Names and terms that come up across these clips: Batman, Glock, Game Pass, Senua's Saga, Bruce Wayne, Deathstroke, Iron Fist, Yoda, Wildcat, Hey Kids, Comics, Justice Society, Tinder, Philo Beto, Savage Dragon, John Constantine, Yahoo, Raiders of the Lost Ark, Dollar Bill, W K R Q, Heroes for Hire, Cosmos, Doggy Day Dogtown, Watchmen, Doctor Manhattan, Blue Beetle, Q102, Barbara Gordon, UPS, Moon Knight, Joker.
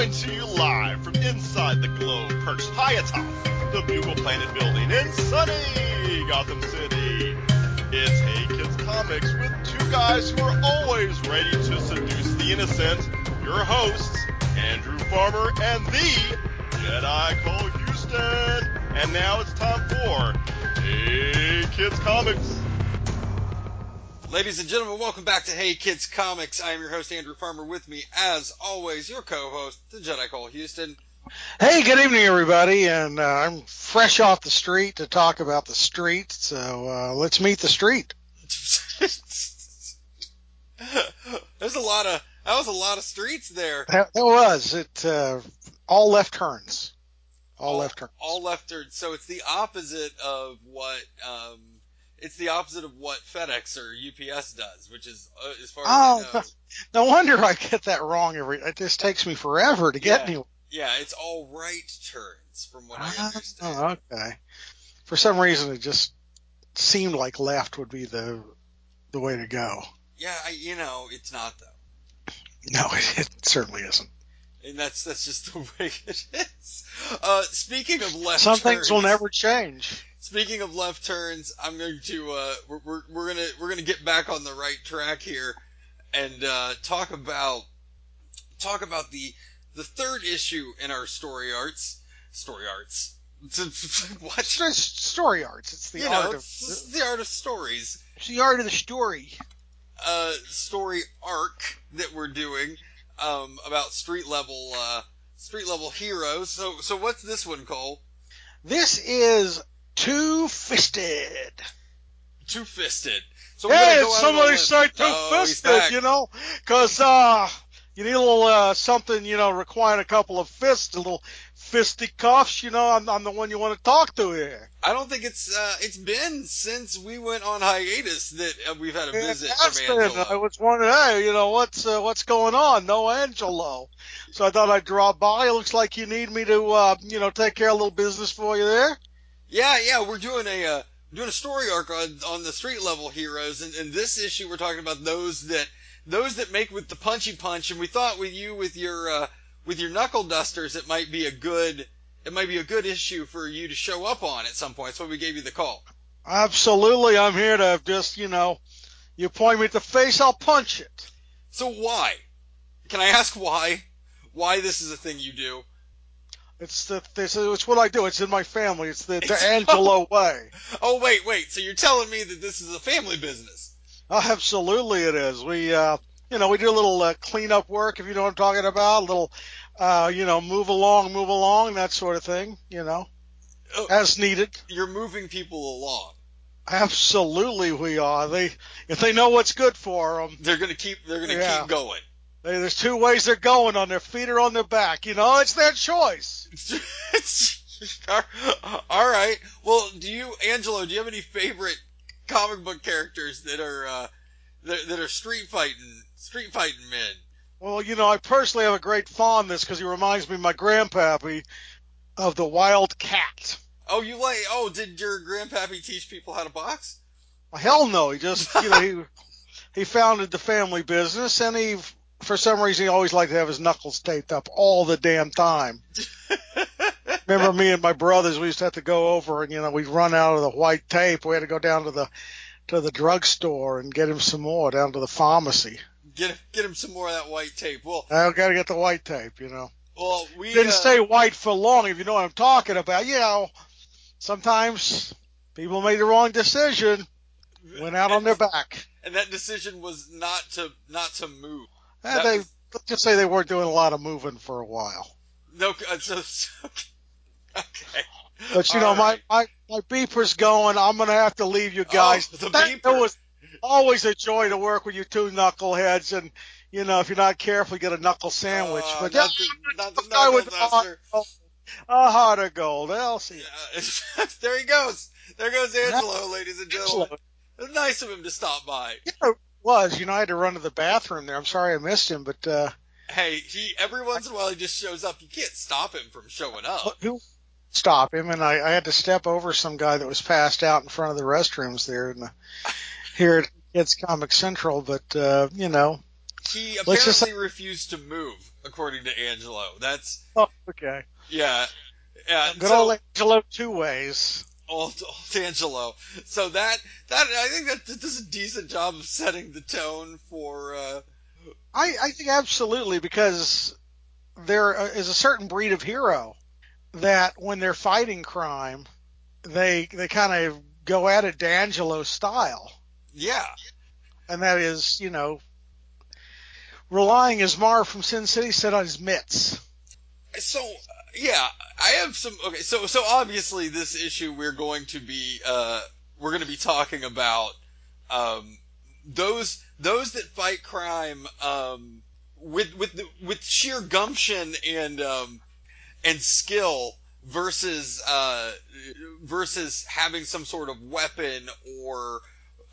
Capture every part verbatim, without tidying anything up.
Coming to you live from inside the globe, perched high atop the Bugle Planet building in sunny Gotham City. It's Hey Kids Comics with two guys who are always ready to seduce the innocent, your hosts, Andrew Farmer and the Jedi Cole Houston. And now it's time for Hey Kids Comics. Ladies and gentlemen, welcome back to Hey Kids Comics. I am your host, Andrew Farmer. With me, as always, your co-host, the Jedi Cole Houston. Hey, good evening, everybody. And uh, I'm fresh off the street to talk about the street, so uh, let's meet the street. There's a lot of that was a lot of streets there. That, that was it. Uh, all left turns. All, all left turns. All left turns. So it's the opposite of what. Um, It's the opposite of what FedEx or U P S does, which is, uh, as far as oh, I know. No wonder I get that wrong. Every It just takes me forever to yeah, get anywhere. Yeah, it's all right turns, from what I understand. Oh, okay. For some reason, it just seemed like left would be the the way to go. Yeah, I, you know, it's not, though. No, it, it certainly isn't. And that's that's just the way it is. Uh, speaking of left some turns. Some things will never change. Speaking of left turns, I'm going to uh, we're, we're we're gonna we're gonna get back on the right track here and uh, talk about talk about the the third issue in our story arts story arts. What story arts? It's the you art know, of it's the art of stories. It's the art of the story. Uh, story arc that we're doing um, about street level uh, street level heroes. So so what's this one, Cole? This is Two-Fisted. Two-Fisted. So hey, go somebody said two-fisted, oh, you know, because uh, you need a little uh, something, you know, requiring a couple of fists, a little fisticuffs, you know, I'm, I'm the one you want to talk to here. I don't think it's uh, it's been since we went on hiatus that uh, we've had a yeah, visit from Angelo. I was wondering, hey, you know, what's, uh, what's going on? No Angelo. So I thought I'd drop by. It looks like you need me to, uh, you know, take care of a little business for you there. Yeah, yeah, we're doing a uh, doing a story arc on, on the street level heroes, and in this issue we're talking about those that those that make with the punchy punch. And we thought with you with your uh, with your knuckle dusters, it might be a good it might be a good issue for you to show up on at some point. That's why we gave you the call. Absolutely, I'm here to just you know, you point me at the face, I'll punch it. So why? Can I ask why? Why this is a thing you do? It's the it's, it's what I do. It's in my family. It's the, the Angelo way. Oh wait, wait. So you're telling me that this is a family business? Oh, absolutely, it is. We uh, you know, we do a little uh, cleanup work, if you know what I'm talking about. A little, uh, you know, move along, move along, that sort of thing. You know, oh, as needed. You're moving people along. Absolutely, we are. They if they know what's good for them, they're gonna keep they're gonna yeah. keep going. There's two ways they're going, on their feet or on their back. You know, it's their choice. All right. Well, do you, Angelo? Do you have any favorite comic book characters that are uh, that, that are street fighting, street fighting men? Well, you know, I personally have a great fondness because he reminds me of my grandpappy of the Wildcat. Oh, you like? Oh, did your grandpappy teach people how to box? Well, hell no. He just, you know, he he founded the family business, and he. For some reason, he always liked to have his knuckles taped up all the damn time. Remember me and my brothers, we used to have to go over and, you know, we'd run out of the white tape. We had to go down to the to the drugstore and get him some more, down to the pharmacy. Get, get him some more of that white tape. Well, I've got to get the white tape, you know. Well, we didn't uh, stay white for long, if you know what I'm talking about. You know, sometimes people made the wrong decision, went out and, on their back. And that decision was not to not to move. Uh, they, was, let's just say they weren't doing a lot of moving for a while. No, uh, so, so, okay. But, you All know, right. my, my, my beeper's going. I'm going to have to leave you guys. Oh, the that, beeper. It was always a joy to work with you two knuckleheads. And, you know, if you're not careful, you get a knuckle sandwich. Uh, but not the, not the guy with a heart of gold. I'll see. Uh, there he goes. There goes Angelo, ladies and gentlemen. It was nice of him to stop by. Yeah. Was you know I had to run to the bathroom there. I'm sorry I missed him, but uh, hey, he every once in a while he just shows up. You can't stop him from showing up. Who stop him? And I, I had to step over some guy that was passed out in front of the restrooms there, and the, here at Kids Comic Central. But uh, you know, He apparently like refused to move, according to Angelo. That's oh, okay. Yeah, yeah. Good so, old Angelo two ways. Old, old Angelo. So that that I think that, that does a decent job of setting the tone for. Uh, I I think absolutely, because there is a certain breed of hero that when they're fighting crime, they they kind of go at it D'Angelo style. Yeah, and that is you know. Relying, as Mar from Sin City said, on his mitts. So, yeah, I have some. Okay, so so obviously this issue we're going to be uh, we're going to be talking about um, those those that fight crime um, with with the, with sheer gumption and um, and skill versus uh, versus having some sort of weapon or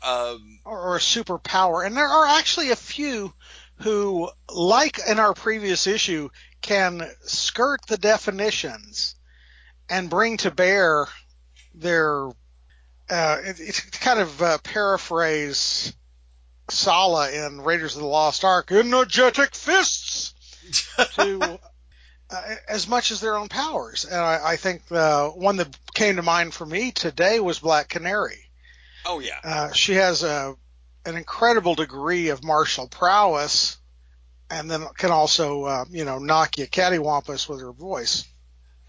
um, or, or a superpower. And there are actually a few who, like in our previous issue, can skirt the definitions and bring to bear their, uh, it, it's kind of uh, paraphrase Sala in Raiders of the Lost Ark, energetic fists, to uh, as much as their own powers. And I, I think the one that came to mind for me today was Black Canary. Oh, yeah. Uh, she has a... an incredible degree of martial prowess, and then can also, uh, you know, knock you cattywampus with her voice.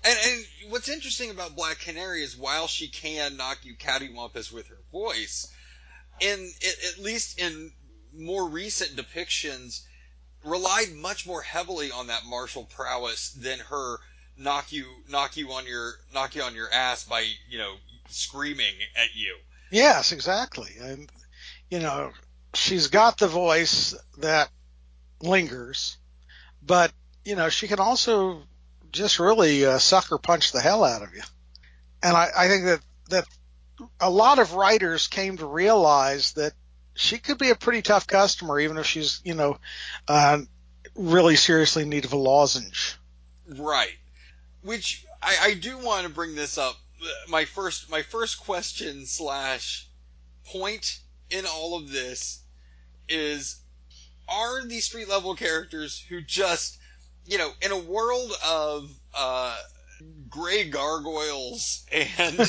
And, and what's interesting about Black Canary is while she can knock you cattywampus with her voice, in it, at least in more recent depictions, relied much more heavily on that martial prowess than her knock you knock you on your knock you on your ass by you know screaming at you. Yes, exactly. And you know, she's got the voice that lingers, but, you know, she can also just really uh, sucker punch the hell out of you. And I, I think that, that a lot of writers came to realize that she could be a pretty tough customer, even if she's, you know, uh, really seriously in need of a lozenge. Right. Which I, I do want to bring this up. My first, my first question slash point in all of this is, are these street level characters who just, you know, in a world of uh, gray gargoyles and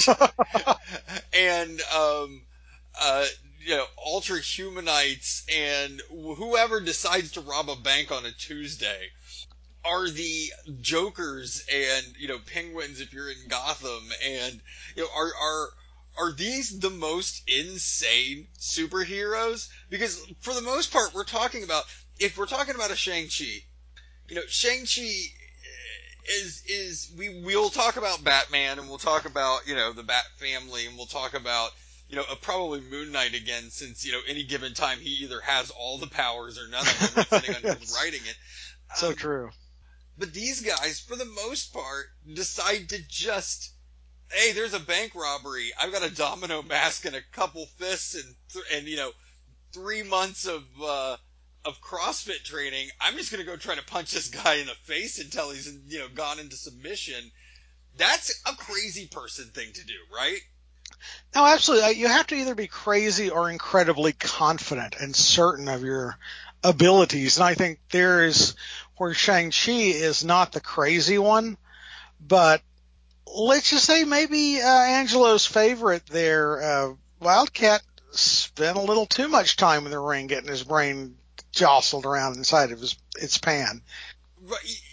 and um, uh, you know, ultra humanites and whoever decides to rob a bank on a Tuesday, are the Jokers and you know Penguins if you're in Gotham, and you know are are Are these the most insane superheroes? Because for the most part, we're talking about, if we're talking about a Shang-Chi, you know, Shang-Chi is, is, we, we'll talk about Batman, and we'll talk about, you know, the Bat family, and we'll talk about, you know, probably Moon Knight again, since, you know, any given time he either has all the powers or none of them, depending on who's writing it. So um, true. But these guys, for the most part, decide to just, hey, there's a bank robbery. I've got a domino mask and a couple fists and, th- and you know, three months of uh, of CrossFit training. I'm just going to go try to punch this guy in the face until he's, you know, gone into submission. That's a crazy person thing to do, right? No, absolutely. You have to either be crazy or incredibly confident and certain of your abilities. And I think there is where Shang-Chi is not the crazy one, but let's just say maybe uh, Angelo's favorite there, uh, Wildcat, spent a little too much time in the ring getting his brain jostled around inside of his its pan.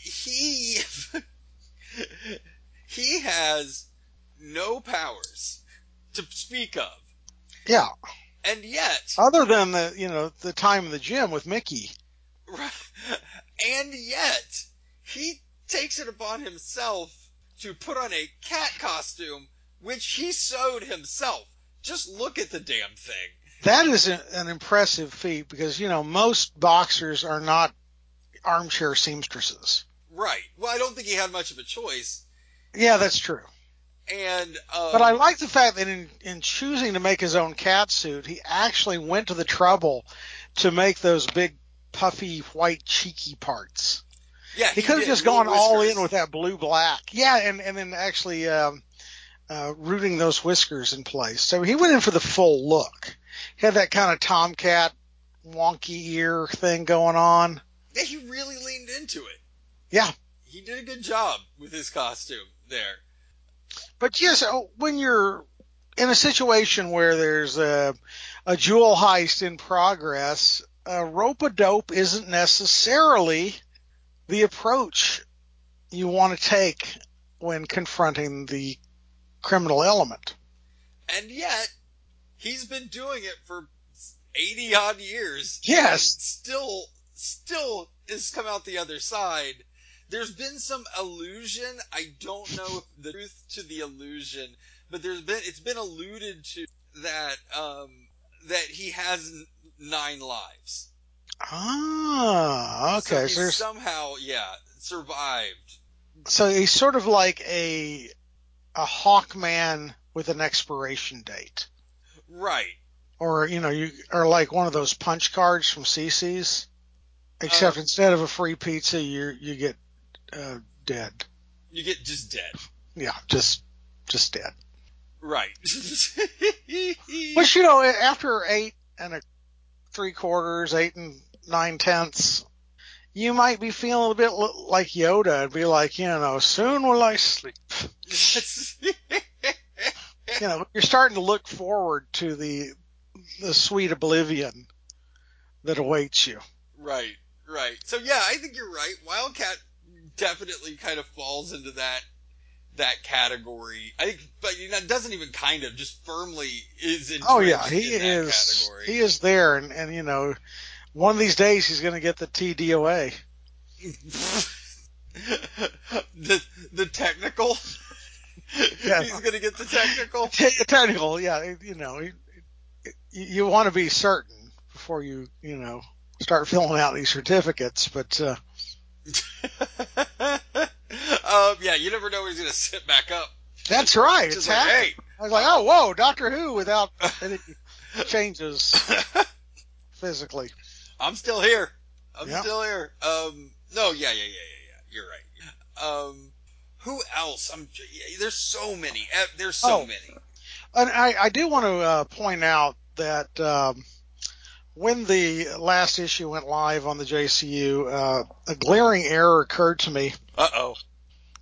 He he has no powers to speak of. Yeah, and yet, other than the you know the time in the gym with Mickey, and yet he takes it upon himself to put on a cat costume, which he sewed himself. Just look at the damn thing. That is an impressive feat because, you know, most boxers are not armchair seamstresses. Right. Well, I don't think he had much of a choice. Yeah, that's true. And um, But I like the fact that in, in choosing to make his own cat suit, he actually went to the trouble to make those big, puffy, white, cheeky parts. Yeah, he, he could have just gone whiskers. all in with that blue-black. Yeah, and, and then actually um, uh, rooting those whiskers in place. So he went in for the full look. He had that kind of tomcat wonky ear thing going on. Yeah, he really leaned into it. Yeah. He did a good job with his costume there. But yes, when you're in a situation where there's a, a jewel heist in progress, a rope-a-dope isn't necessarily the approach you want to take when confronting the criminal element. And yet, he's been doing it for eighty-odd years. Yes. And still, still has come out the other side. There's been some allusion. I don't know the truth to the allusion, but there's been it's been alluded to that um, that he has nine lives. Ah, okay. So he so somehow, yeah, survived. So he's sort of like a a Hawkman with an expiration date, right? Or you know, you or like one of those punch cards from C C's, except um, instead of a free pizza, you you get. Uh, dead. You get just dead. Yeah, just just dead. Right. Which, you know, after eight and a three quarters, eight and nine tenths, you might be feeling a bit like Yoda and be like, you know, soon will I sleep. You know, you're starting to look forward to the the sweet oblivion that awaits you. Right, right. So, yeah, I think you're right. Wildcat definitely kind of falls into that that category. I think, but you know, doesn't even kind of just firmly is in. Oh yeah, he is. Category. He is there, and, and you know, one of these days he's going to get the T D O A. the the technical. Yeah. He's going to get the technical. T- technical, yeah. You know, you, you want to be certain before you you know start filling out these certificates, but. Uh, um, yeah, you never know when he's gonna sit back up. That's right. Just it's like, hey. I was like, oh, whoa, Doctor Who without any changes physically. I'm still here. I'm yep. still here. Um, no, yeah, yeah, yeah, yeah, yeah. You're right. Um, who else? I'm, there's so many. There's so oh, many. And I, I do want to uh, point out that um, when the last issue went live on the J C U, uh, a glaring error occurred to me. Uh-oh.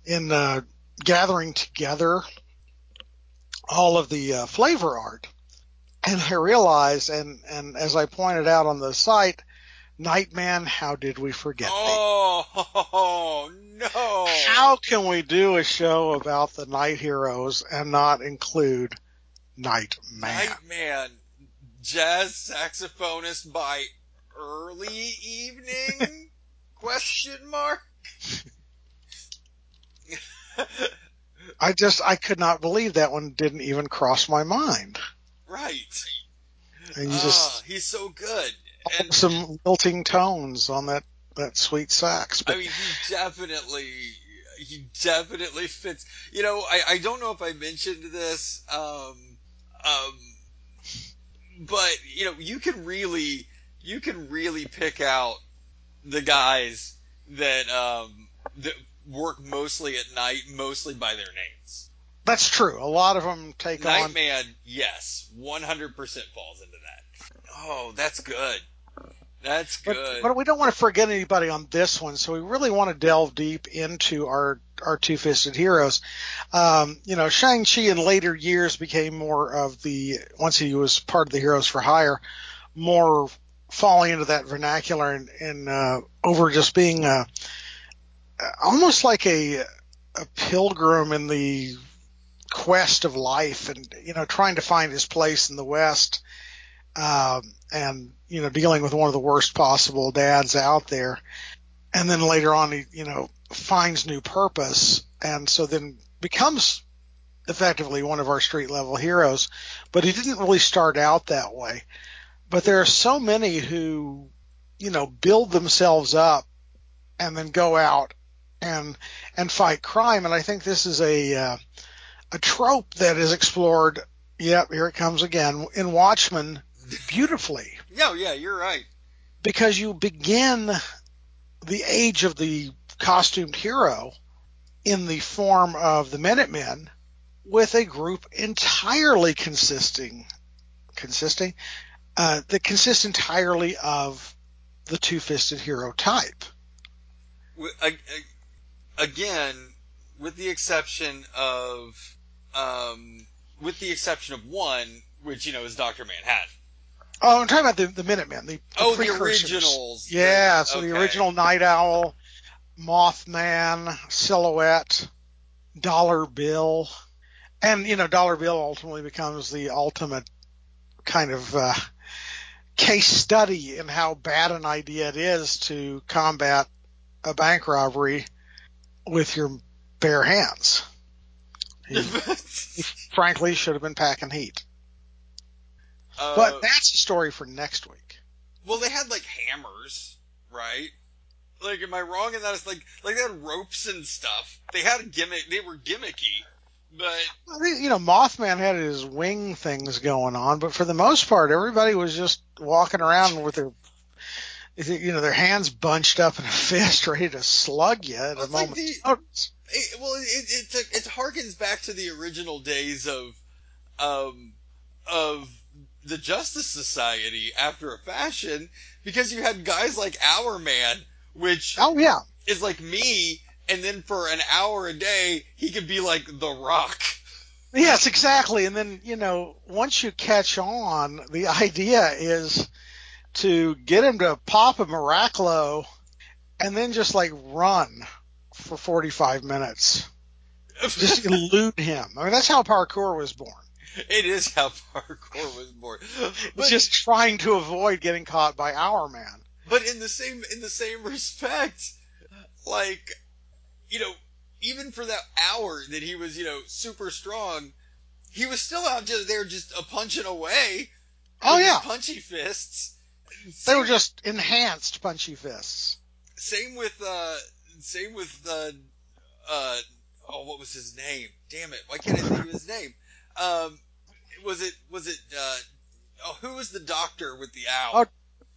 In uh, gathering together all of the uh, flavor art. And I realized, and, and as I pointed out on the site, Nightman, how did we forget oh, thee? Oh, no. How can we do a show about the Night Heroes and not include Nightman? Nightman. Jazz saxophonist by early evening? Question mark? I just, I could not believe that one didn't even cross my mind. Right. And you uh, just, he's so good. And some lilting tones on that, that sweet sax. But, I mean, he definitely, he definitely fits. You know, I, I don't know if I mentioned this, um, um, but, you know, you can really, you can really pick out the guys that, um, that work mostly at night, mostly by their names. That's true. A lot of them take Nightman, on... Nightman, yes. one hundred percent falls into that. Oh, that's good. That's good. But, but we don't want to forget anybody on this one, so we really want to delve deep into our, our two-fisted heroes. Um, you know, Shang-Chi in later years became more of the, once he was part of the Heroes for Hire, more falling into that vernacular and, and uh, over just being uh, almost like a, a pilgrim in the quest of life and, you know, trying to find his place in the West. Um, and, you know, dealing with one of the worst possible dads out there. And then later on, he, you know, finds new purpose. And so then becomes effectively one of our street level heroes, but he didn't really start out that way. But there are so many who, you know, build themselves up and then go out and, and fight crime. And I think this is a, uh, a trope that is explored. Yep. Here it comes again in Watchmen. Beautifully. No, yeah, you're right. Because you begin the age of the costumed hero in the form of the Minutemen with a group entirely consisting consisting uh, that consists entirely of the two-fisted hero type. Again, with the exception of, um, with the exception of one, which, you know, is Doctor Manhattan. Oh, I'm talking about the, the Minutemen. The, the oh, precursors. The originals. Yeah, so okay. The original Night Owl, Mothman, Silhouette, Dollar Bill. And, you know, Dollar Bill ultimately becomes the ultimate kind of uh, case study in how bad an idea it is to combat a bank robbery with your bare hands. He, he frankly should have been packing heat. Uh, but that's a story for next week. Well, they had, like, hammers, right? Like, am I wrong in that? It's like, like they had ropes and stuff. They had a gimmick. They were gimmicky, but... Well, they, you know, Mothman had his wing things going on, but for the most part, everybody was just walking around with their, you know, their hands bunched up in a fist ready to slug you at well, a moment's like notice. It, well, it, it's a, it harkens back to the original days of, um, of... the Justice Society after a fashion, because you had guys like Hourman, which oh, yeah. is like me, and then for an hour a day, he could be like The Rock. Yes, exactly. And then, you know, once you catch on, the idea is to get him to pop a Miracolo and then just like run for forty-five minutes. Just elude him. I mean, that's how parkour was born. It is how parkour was born. But, just trying to avoid getting caught by Hourman. But in the same in the same respect, like, you know, even for that hour that he was, you know, super strong, he was still out just there just a punching away. Oh yeah, punchy fists. Same, they were just enhanced punchy fists. Same with uh, same with uh, uh, oh, what was his name? Damn it! Why can't I think of his name? Um, was it, was it, uh, oh, who was the doctor with the owl? Oh,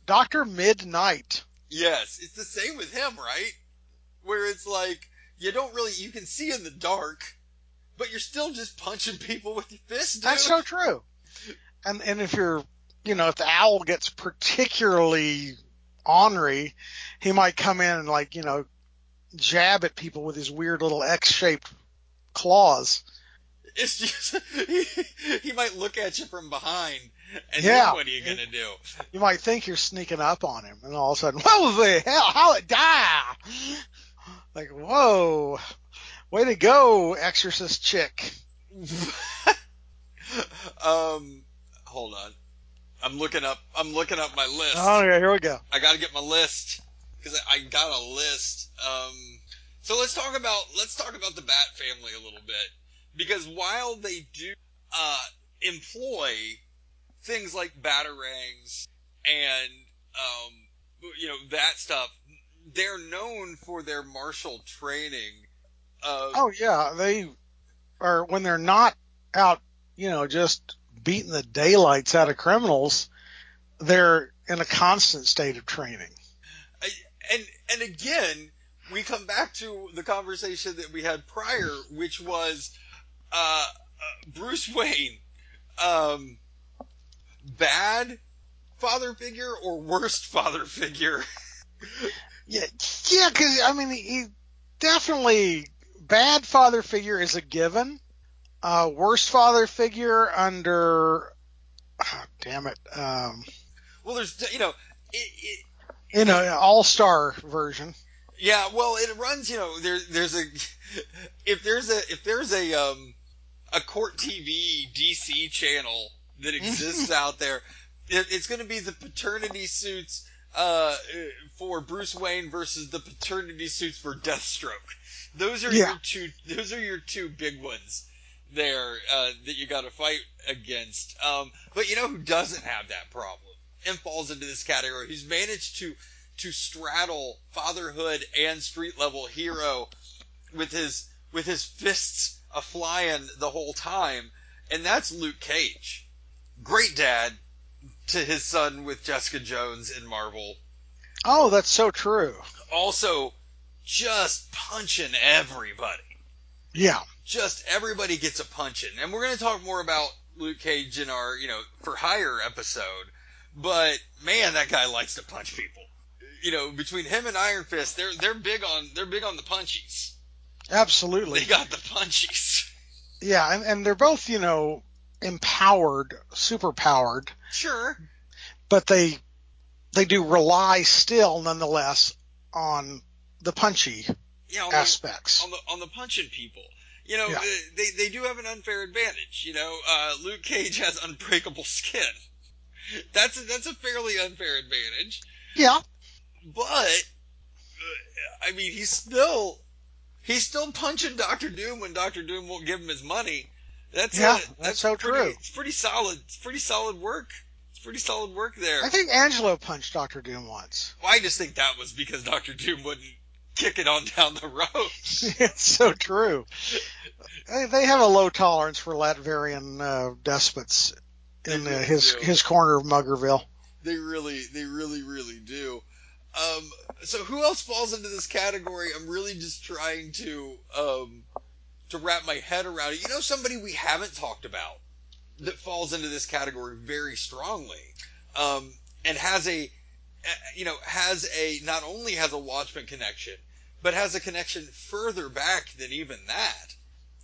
Doctor Midnight. Yes. It's the same with him, right? Where it's like, you don't really, you can see in the dark, but you're still just punching people with your fists, dude. That's so true. And, and if you're, you know, if the owl gets particularly ornery, he might come in and like, you know, jab at people with his weird little X-shaped claws. It's just, he, he might look at you from behind, and yeah. Then what are you going to do? You might think you're sneaking up on him, and all of a sudden, what the hell? How it die? Like, whoa. Way to go, Exorcist chick. um, hold on. I'm looking up, I'm looking up my list. Oh, yeah, here we go. I got to get my list, because I, I got a list. Um, so let's talk about, let's talk about the Bat family a little bit. Because while they do uh, employ things like batarangs and, um, you know, that stuff, they're known for their martial training. Of, oh, yeah. They are, when they're not out, you know, just beating the daylights out of criminals, they're in a constant state of training. And, and again, we come back to the conversation that we had prior, which was... Uh, uh, Bruce Wayne, um, bad father figure or worst father figure? yeah, yeah, because, I mean, he definitely, bad father figure is a given. Uh, worst father figure under, oh, damn it. Um, well, there's, you know, it, it, you know, an all-star version. Yeah, well, it runs, you know, there, there's a, if there's a, if there's a, um, a Court T V D C channel that exists out there. It, it's going to be the paternity suits uh, for Bruce Wayne versus the paternity suits for Deathstroke. Those are yeah. your two. Those are your two big ones there uh, that you got to fight against. Um, but you know who doesn't have that problem and falls into this category? Who's managed to to straddle fatherhood and street level hero with his with his fists a flying the whole time, and that's Luke Cage. Great dad to his son with Jessica Jones in Marvel. Oh, that's so true. Also, just punching everybody. Yeah. Just everybody gets a punching. And we're going to talk more about Luke Cage in our, you know, for hire episode. But man, that guy likes to punch people. You know, between him and Iron Fist, they're they're big on they're big on the punchies. Absolutely, they got the punchies. Yeah, and, and they're both, you know, empowered, superpowered. Sure, but they they do rely still, nonetheless, on the punchy yeah, on aspects. The, on the on the punching people. You know, yeah. they they do have an unfair advantage. You know, uh, Luke Cage has unbreakable skin. That's a, that's a fairly unfair advantage. Yeah, but I mean, he's still he's still punching Doctor Doom when Doctor Doom won't give him his money. That's yeah, a, that's, that's so pretty, true. It's pretty solid. It's pretty solid work. It's pretty solid work there. I think Angelo punched Doctor Doom once. Well, I just think that was because Doctor Doom wouldn't kick it on down the road. It's so true. They have a low tolerance for Latvian uh, despots in really uh, his do. his corner of Muggerville. They really, they really, really do. Um, so who else falls into this category? I'm really just trying to um, to wrap my head around it. You know, somebody we haven't talked about that falls into this category very strongly, um, and has a, you know, has a not only has a Watchmen connection, but has a connection further back than even that.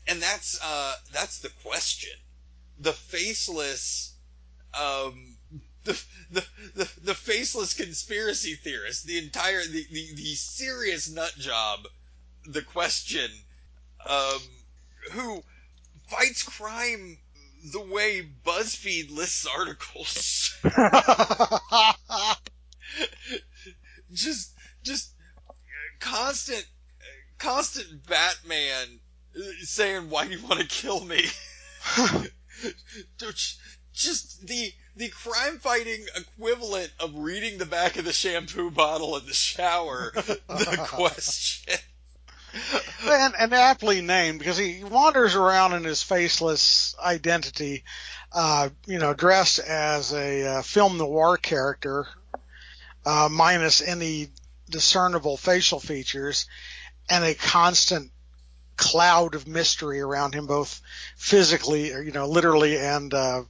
And that's uh, that's the question. The faceless, um, the, the the the faceless conspiracy theorist, the entire the, the, the serious nut job, the question, um, who fights crime the way BuzzFeed lists articles. just just constant constant Batman saying, "Why do you want to kill me?" Just the the crime fighting equivalent of reading the back of the shampoo bottle in the shower. The question, and, and aptly named, because he wanders around in his faceless identity, uh, you know, dressed as a uh, film noir character, uh, minus any discernible facial features, and a constant cloud of mystery around him, both physically, you know, literally and uh,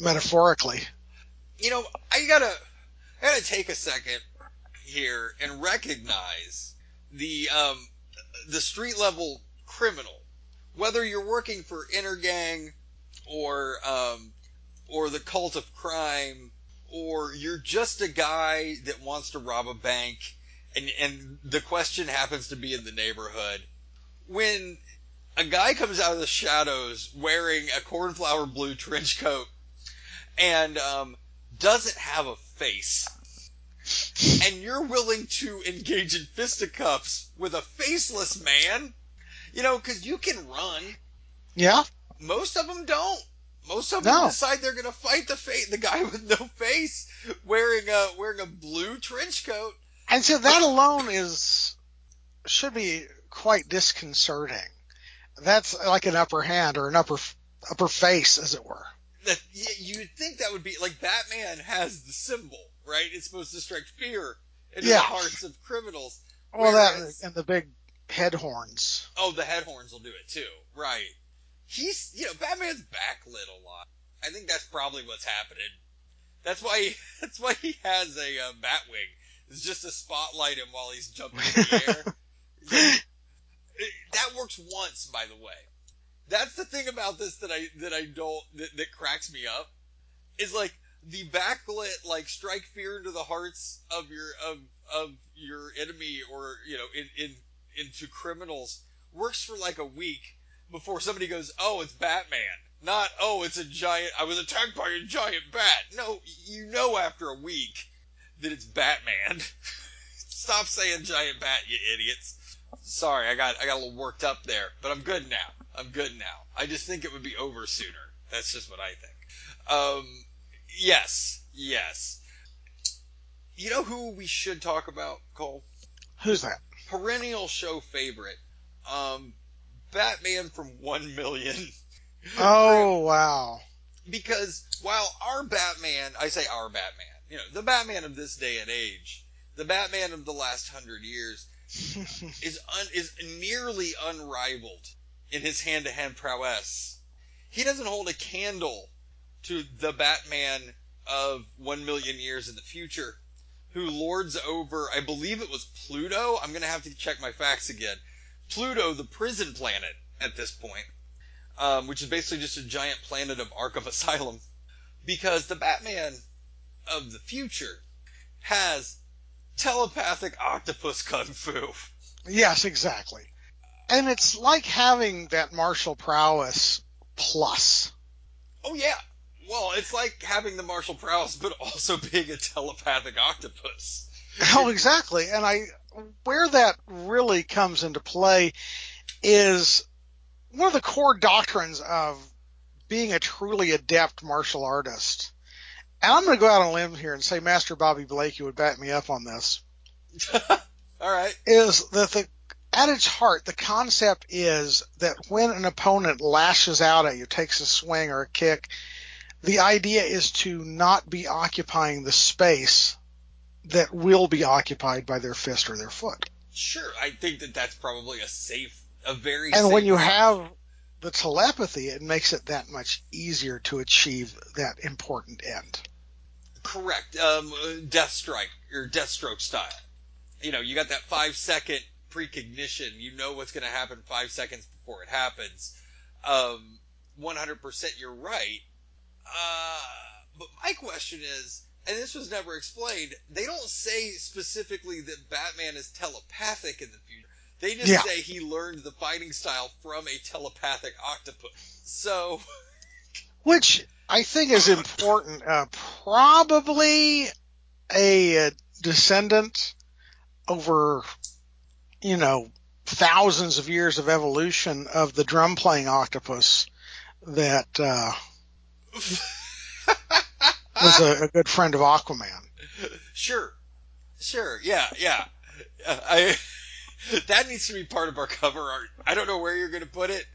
metaphorically. You know, I gotta, I gotta take a second here and recognize the um, the street level criminal, whether you're working for Intergang or um, or the cult of crime, or you're just a guy that wants to rob a bank, and and the question happens to be in the neighborhood. When a guy comes out of the shadows wearing a cornflower blue trench coat and um, doesn't have a face, and you're willing to engage in fisticuffs with a faceless man, you know, because you can run. Yeah. Most of them don't. Most of them no. decide they're going to fight the fa- the guy with no face wearing a wearing a blue trench coat. And so that alone is should be. quite disconcerting. That's like an upper hand or an upper upper face, as it were. That you'd think that would be like Batman has the symbol, right? It's supposed to strike fear into yeah. the hearts of criminals. Well, whereas, that and the big head horns. Oh, the head horns will do it too, right? He's, you know, Batman's backlit a lot. I think that's probably what's happening. That's why he, that's why he has a uh, bat wing. It's just to spotlight him while he's jumping in the air. That works once, by the way. That's the thing about this that I that I don't that, that cracks me up is like the backlit, like, strike fear into the hearts of your of of your enemy, or, you know, in, in into criminals, works for like a week before somebody goes, "Oh, it's Batman." Not, "Oh, it's a giant. I was attacked by a giant bat." No, you know after a week that it's Batman. Stop saying giant bat, you idiots. Sorry, I got I got a little worked up there, but I'm good now. I'm good now. I just think it would be over sooner. That's just what I think. Um, yes, yes. You know who we should talk about, Cole? Who's that? Perennial show favorite, um, Batman from One Million. Oh, wow! Because while our Batman, I say our Batman, you know, the Batman of this day and age, the Batman of the last hundred years. is un, is nearly unrivaled in his hand-to-hand prowess. He doesn't hold a candle to the Batman of one million years in the future, who lords over, I believe it was Pluto. I'm going to have to check my facts again. Pluto, the prison planet at this point, um, which is basically just a giant planet of Ark of Asylum, because the Batman of the future has telepathic octopus kung fu. Yes, exactly. And it's like having that martial prowess plus. Oh, yeah. Well, it's like having the martial prowess, but also being a telepathic octopus. Oh, exactly. And I, where that really comes into play is one of the core doctrines of being a truly adept martial artist. And I'm going to go out on a limb here and say Master Bobby Blake, you would back me up on this. All right. Is that the, at its heart, the concept is that when an opponent lashes out at you, takes a swing or a kick, the idea is to not be occupying the space that will be occupied by their fist or their foot. Sure. I think that that's probably a safe, a very safe. And when you have the telepathy, it makes it that much easier to achieve that important end. Correct. Um, death strike or Deathstroke style. You know, you got that five second precognition. You know what's going to happen five seconds before it happens. Um, one hundred percent you're right. Uh, but my question is, and this was never explained, they don't say specifically that Batman is telepathic in the future. They just yeah. say he learned the fighting style from a telepathic octopus. So, which I think is important. Uh, probably a descendant over, you know, thousands of years of evolution of the drum-playing octopus that uh, was a, a good friend of Aquaman. Sure. Sure. Yeah, yeah. Uh, I... That needs to be part of our cover art. I don't know where you're going to put it,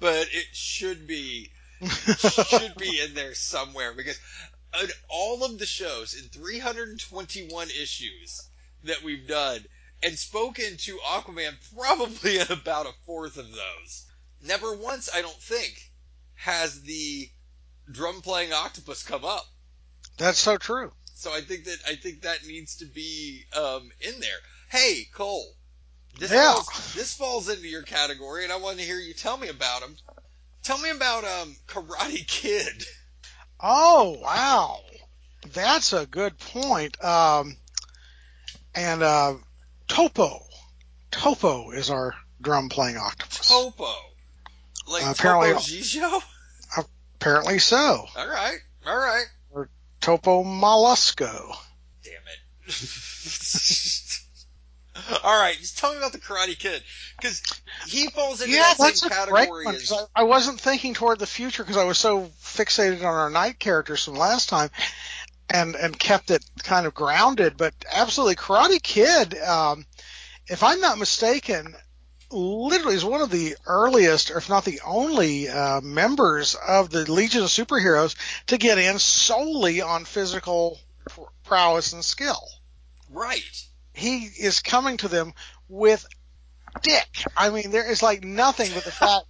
but it should be it should be in there somewhere, because in all of the shows, in three hundred twenty-one issues that we've done, and spoken to Aquaman probably in about a fourth of those, never once, I don't think, has the drum-playing octopus come up. That's so true. So I think that I think that needs to be um, in there. Hey, Cole. This, yeah. falls, this falls into your category, and I want to hear you tell me about him. Tell me about um, Karate Kid. Oh, wow. That's a good point. Um, and uh, Topo. Topo is our drum-playing octopus. Topo? Like uh, Topo Gijo? Apparently so. All right. All right. Or Topo Mollusco. Damn it. All right, just tell me about the Karate Kid, because he falls into yeah, that that's same category. As... I, I wasn't thinking toward the future because I was so fixated on our Knight characters from last time, and and kept it kind of grounded. But absolutely, Karate Kid, um, if I'm not mistaken, literally is one of the earliest, or if not the only, uh, members of the Legion of Superheroes to get in solely on physical pr- prowess and skill. Right. He is coming to them with dick. I mean, there is like nothing but the fact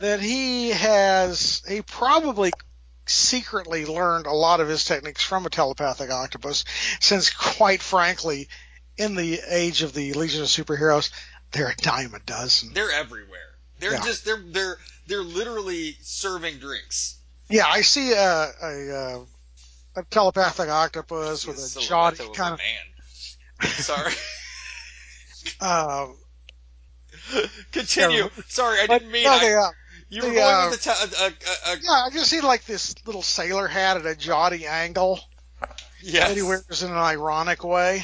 that he has, he probably secretly learned a lot of his techniques from a telepathic octopus, since quite frankly, in the age of the Legion of Superheroes, they're a dime a dozen. They're everywhere. They're yeah. just, they're, they're, they're literally serving drinks. Yeah. I see a, a, a telepathic octopus with a jolly kind of, man. Sorry. Uh, Continue. Yeah. Sorry, I didn't mean. No, I, yeah. You were the, going uh, with the. T- a, a, a, yeah, I just see like this little sailor hat at a jolly angle. Yes. That he wears in an ironic way.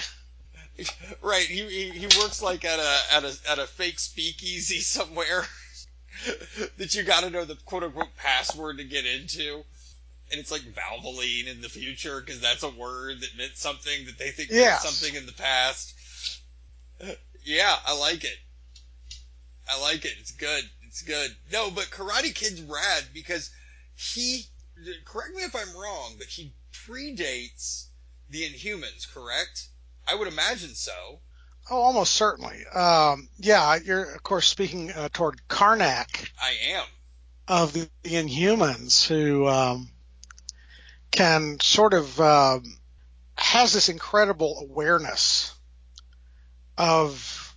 Right. He he, he works like at a at a at a fake speakeasy somewhere that you got to know the quote unquote password to get into. And it's like Valvoline in the future, because that's a word that meant something that they think yes. meant something in the past. Yeah, I like it. I like it. It's good. It's good. No, but Karate Kid's rad because he, correct me if I'm wrong, but he predates the Inhumans, correct? I would imagine so. Oh, almost certainly. Um, yeah, you're, of course, speaking uh, toward Karnak. I am. Of the Inhumans, who... Um, can sort of uh, has this incredible awareness of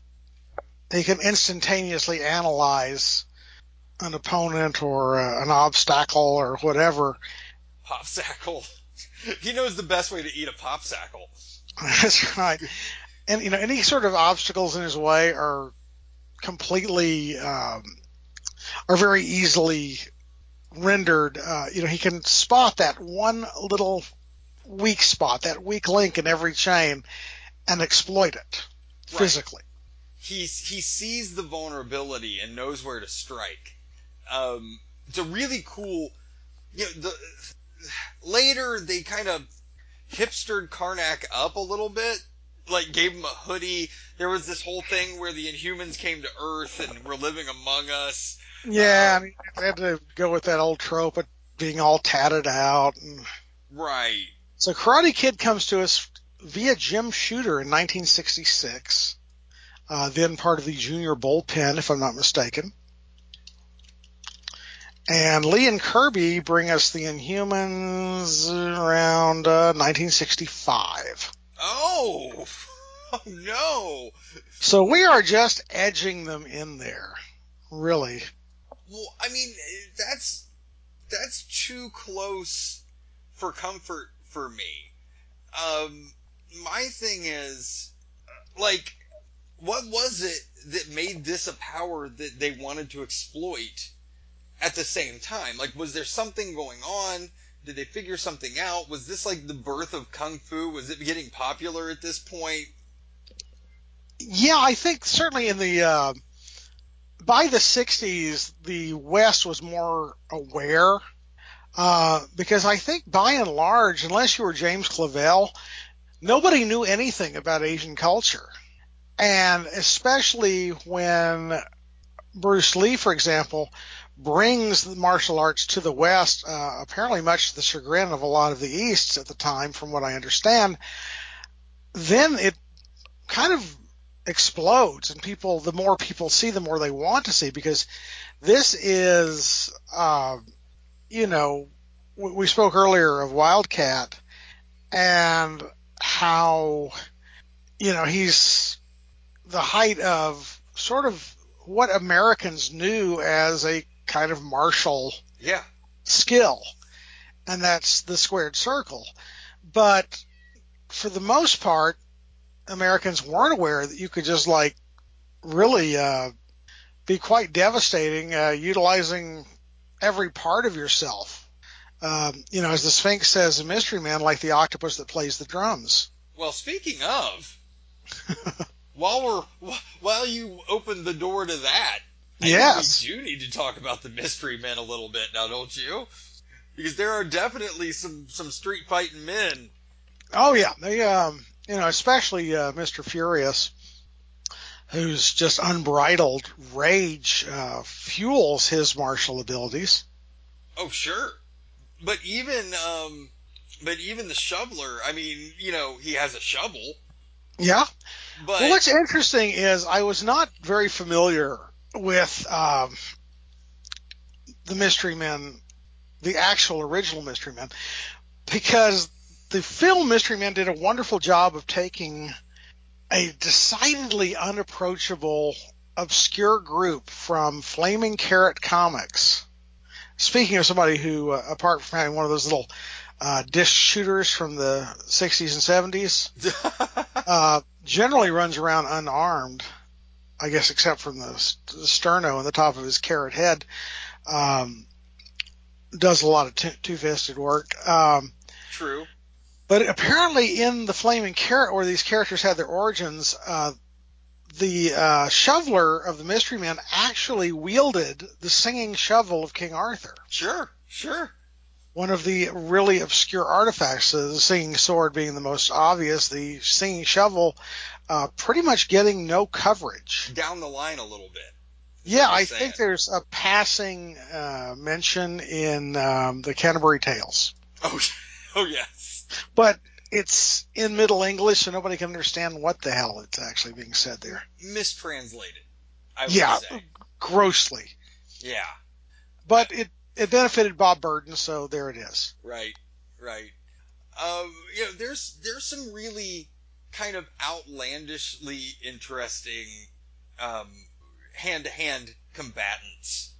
he can instantaneously analyze an opponent or uh, an obstacle or whatever. Popsicle. He knows the best way to eat a popsicle. That's right. And, you know, any sort of obstacles in his way are completely, um, are very easily rendered. Uh, you know, he can spot that one little weak spot, that weak link in every chain, and exploit it right. physically. He's, he sees the vulnerability and knows where to strike. Um, it's a really cool, you know, the, later they kind of hipstered Karnak up a little bit, like gave him a hoodie. There was this whole thing where the Inhumans came to Earth and were living among us. Yeah, um, I mean, they had to go with that old trope of being all tatted out. And... Right. So Karate Kid comes to us via Jim Shooter in nineteen sixty-six, uh, then part of the junior bullpen, if I'm not mistaken. And Lee and Kirby bring us the Inhumans around uh, nineteen sixty-five. Oh, oh, no. So we are just edging them in there, really. Well, I mean, that's that's too close for comfort for me. Um, my thing is, like, what was it that made this a power that they wanted to exploit at the same time? Like, was there something going on? Did they figure something out? Was this like the birth of Kung Fu? Was it getting popular at this point? Yeah, I think certainly in the, uh, by the sixties, the West was more aware, uh, because I think by and large, unless you were James Clavell, nobody knew anything about Asian culture. And especially when Bruce Lee, for example, brings the martial arts to the West, uh, apparently much to the chagrin of a lot of the Easts at the time, from what I understand, then it kind of explodes, and people, the more people see, the more they want to see, because this is, uh, you know, we, we spoke earlier of Wildcat and how, you know, he's the height of sort of what Americans knew as a kind of martial yeah. skill, and that's the squared circle. But for the most part, Americans weren't aware that you could just like really uh, be quite devastating, uh, utilizing every part of yourself. Um, you know, as the Sphinx says in Mystery Men, like the octopus that plays the drums. Well, speaking of, while we're while you opened the door to that. I yes. We do need to talk about the Mystery Men a little bit now, don't you? Because there are definitely some, some street fighting men. Oh yeah, they um, you know, especially uh, Mister Furious, whose just unbridled rage uh, fuels his martial abilities. Oh sure, but even um, but even the Shoveler. I mean, you know, he has a shovel. Yeah. But well, what's interesting is I was not very familiar with um, the Mystery Men, the actual original Mystery Men, because the film Mystery Men did a wonderful job of taking a decidedly unapproachable, obscure group from Flaming Carrot Comics. Speaking of somebody who, uh, apart from having one of those little uh, disc shooters from the sixties and seventies, uh, generally runs around unarmed, I guess, except from the, the sterno and the top of his carrot head, um, does a lot of t- two-fisted work. Um, True. But apparently in the Flaming Carrot, where these characters had their origins, uh, the uh, Shoveler of the Mystery Men actually wielded the singing shovel of King Arthur. Sure, sure. One of the really obscure artifacts, the singing sword being the most obvious, the singing shovel uh, pretty much getting no coverage. Down the line a little bit. Yeah, I saying. think there's a passing uh, mention in um, the Canterbury Tales. Oh, oh, yes. But it's in Middle English, so nobody can understand what the hell it's actually being said there. Mistranslated, I would yeah, say. Yeah, grossly. Yeah. But it... It benefited Bob Burden, so there it is. Right, right? Um, you know, there's there's some really kind of outlandishly interesting um, hand-to-hand combatants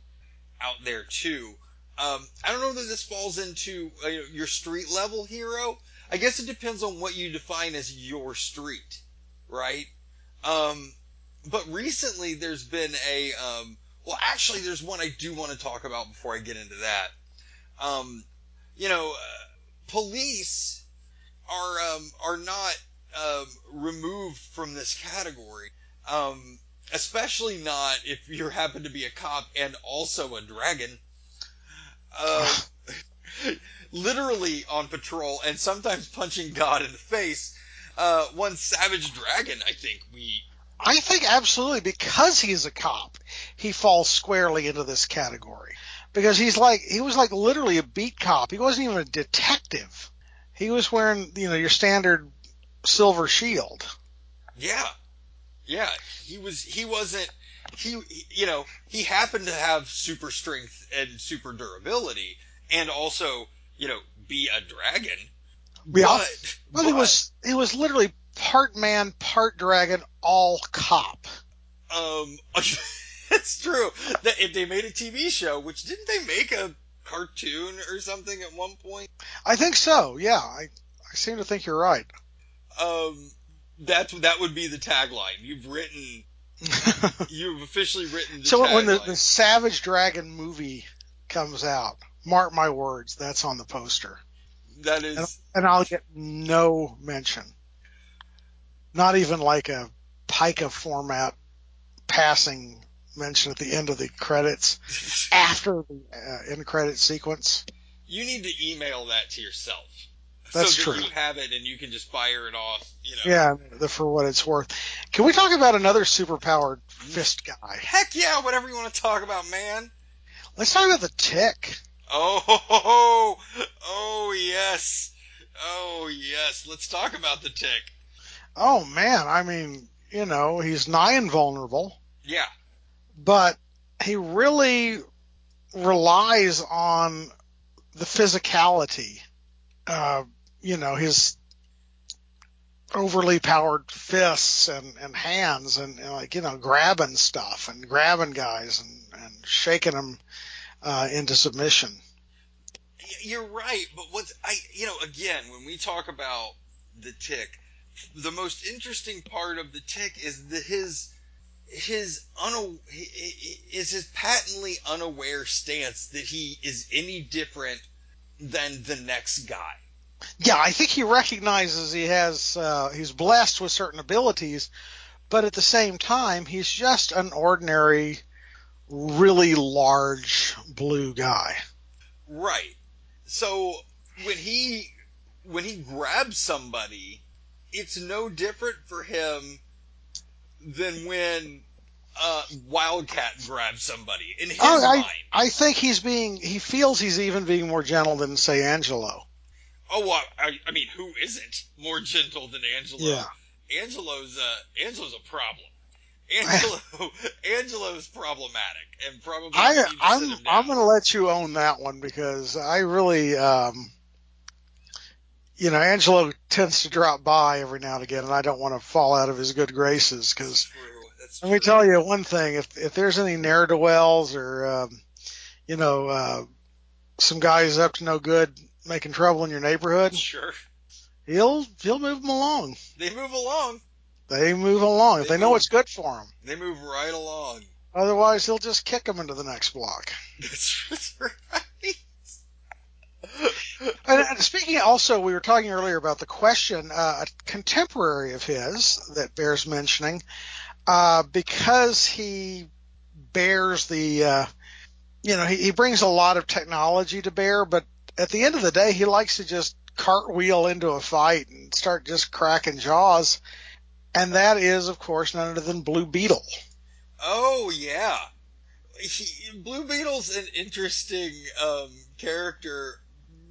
out there too. Um, I don't know that this falls into uh, your street-level hero. I guess it depends on what you define as your street, right? Um, but recently there's been a... Um, well, actually, there's one I do want to talk about before I get into that. Um, you know, uh, police are um, are not um, removed from this category, um, especially not if you happen to be a cop and also a dragon. Uh, literally on patrol and sometimes punching God in the face. Uh, one Savage Dragon, I think we... I think absolutely, because he's a cop, he falls squarely into this category. Because he's like, he was like literally a beat cop. He wasn't even a detective. He was wearing, you know, your standard silver shield. Yeah. Yeah. He was, he wasn't, he, you know, he happened to have super strength and super durability and also, you know, be a dragon. Yeah. But, well, but, he was, he was literally part man, part dragon, all cop. Um, That's true. They made a T V show, which didn't they make a cartoon or something at one point? I think so. Yeah, I, I seem to think you're right. Um, that's that would be the tagline. You've written, you've officially written. The so tagline. When the, the Savage Dragon movie comes out, mark my words, that's on the poster. That is, and, and I'll get no mention. Not even like a Pica format passing mention at the end of the credits after the uh, end credit sequence. You need to email that to yourself. That's so that true. You have it and you can just fire it off. You know. Yeah, the, for what it's worth. Can we talk about another superpowered fist guy? Heck yeah, whatever you want to talk about, man. Let's talk about the Tick. Oh, oh, oh yes. Oh, yes. Let's talk about the Tick. Oh, man, I mean, you know, he's nigh invulnerable. Yeah. But he really relies on the physicality. Uh, you know, his overly powered fists and, and hands and, and, like, you know, grabbing stuff and grabbing guys and, and shaking them uh, into submission. You're right. But what's, I, you know, again, when we talk about the Tick, the most interesting part of the Tick is the, his his una, is his patently unaware stance that he is any different than the next guy. Yeah, I think he recognizes he has uh, he's blessed with certain abilities, but at the same time, he's just an ordinary, really large blue guy. Right. So when he when he grabs somebody, it's no different for him than when uh, Wildcat grabs somebody. In his oh, I, mind, I think he's being. He feels he's even being more gentle than, say, Angelo. Oh, well, I, I mean, who isn't more gentle than Angelo? Yeah. Angelo's uh, Angelo's a problem. Angelo Angelo's problematic, and probably. I, I'm I'm going to let you own that one because I really. Um, You know, Angelo tends to drop by every now and again, and I don't want to fall out of his good graces because let me tell you one thing. If if there's any ne'er-do-wells or, um, you know, uh, some guys up to no good making trouble in your neighborhood, sure, he'll, he'll move them along. They move along. They move along. They if they move, know what's good for them. They move right along. Otherwise, he'll just kick them into the next block. That's right. And speaking also, we were talking earlier about The Question, uh, a contemporary of his that bears mentioning, uh, because he bears the, uh, you know, he, he brings a lot of technology to bear, but at the end of the day, he likes to just cartwheel into a fight and start just cracking jaws. And that is, of course, none other than Blue Beetle. Oh, yeah. He, Blue Beetle's an interesting um, character.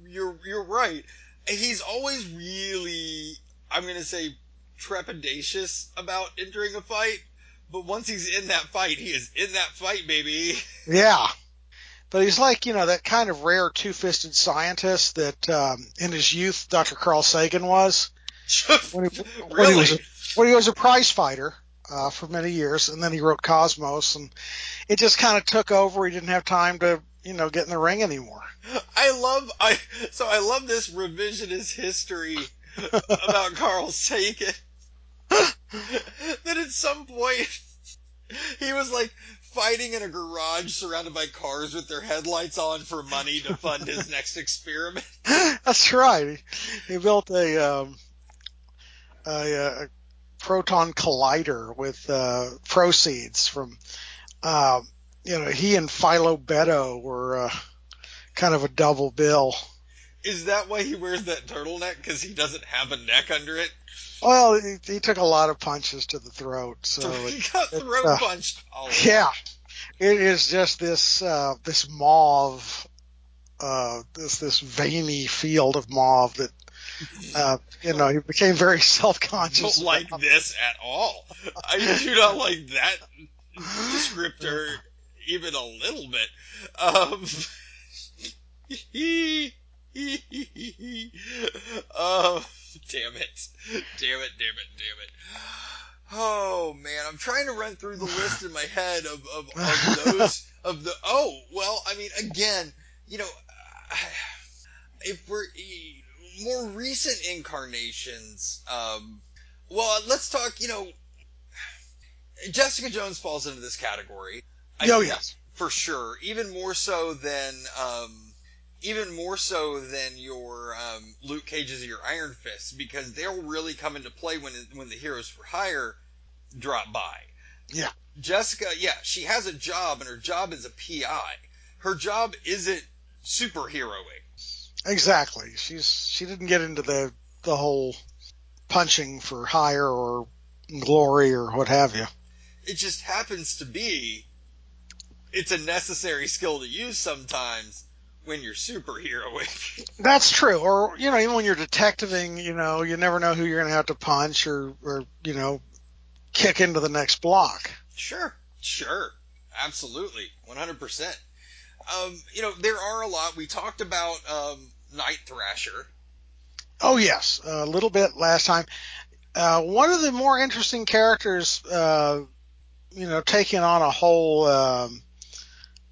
You're you're right. He's always really, I'm going to say, trepidatious about entering a fight. But once he's in that fight, he is in that fight, baby. Yeah. But he's like, you know, that kind of rare two-fisted scientist that um, in his youth Doctor Carl Sagan was. When he, really? When he was a, when he was a prize fighter uh, for many years, and then he wrote Cosmos, and it just kind of took over. He didn't have time to, you know, get in the ring anymore. I love I so I love this revisionist history about Carl Sagan. That at some point he was like fighting in a garage surrounded by cars with their headlights on for money to fund his next experiment. That's right. He built a um, a, a proton collider with uh, proceeds from um, you know he and Philo Beto were uh, kind of a double bill. Is that why he wears that turtleneck? Because he doesn't have a neck under it. Well, he, he took a lot of punches to the throat, so he got it, throat uh, punched. Oh. Yeah, it is just this uh, this mauve, uh, this this veiny field of mauve that uh, you know he became very self conscious. Don't like about. This at all. I do not like that descriptor even a little bit. Um, he. Oh, damn it. Damn it, damn it, damn it. Oh, man, I'm trying to run through the list in my head of, of, of those, of the, oh, well, I mean, again, you know, if we're, more recent incarnations, um, well, let's talk, you know, Jessica Jones falls into this category. I oh, yes. For sure. Even more so than, um, Even more so than your um, Luke Cages or your Iron Fists, because they'll really come into play when when the Heroes for Hire drop by. Yeah, Jessica. Yeah, she has a job, and her job is a P I. Her job isn't superheroing. Exactly. She's she didn't get into the the whole punching for hire or glory or what have you. It just happens to be. It's a necessary skill to use sometimes. When you're superheroic. That's true. Or, you know, even when you're detectiving, you know, you never know who you're going to have to punch or, or, you know, kick into the next block. Sure. Sure. Absolutely. one hundred percent. Um, you know, there are a lot. We talked about um, Night Thrasher. Oh, yes. A little bit last time. Uh, one of the more interesting characters, uh, you know, taking on a whole um,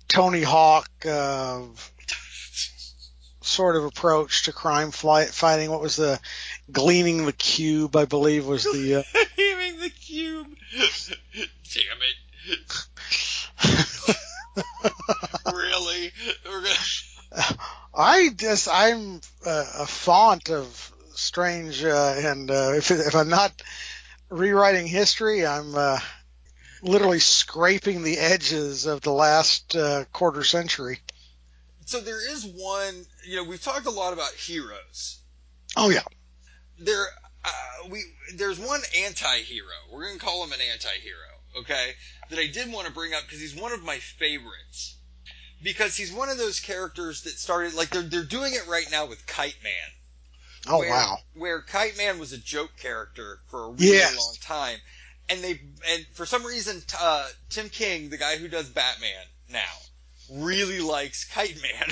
Tony Hawk uh sort of approach to crime flight fighting. What was the Gleaning the Cube, I believe, was the uh, Gleaning the Cube. Damn it. Really? We're gonna... I just I'm uh, a font of strange uh, and uh, if if I'm not rewriting history, I'm uh, literally scraping the edges of the last uh, quarter century. So there is one, you know, we've talked a lot about heroes. Oh, yeah. There, uh, we There's one anti-hero. We're going to call him an anti-hero, okay, that I did want to bring up because he's one of my favorites. Because he's one of those characters that started, like, they're, they're doing it right now with Kite Man. Oh, where, wow. Where Kite Man was a joke character for a really yes. long time. And they, and for some reason, uh, Tim King, the guy who does Batman now, really likes Kite Man,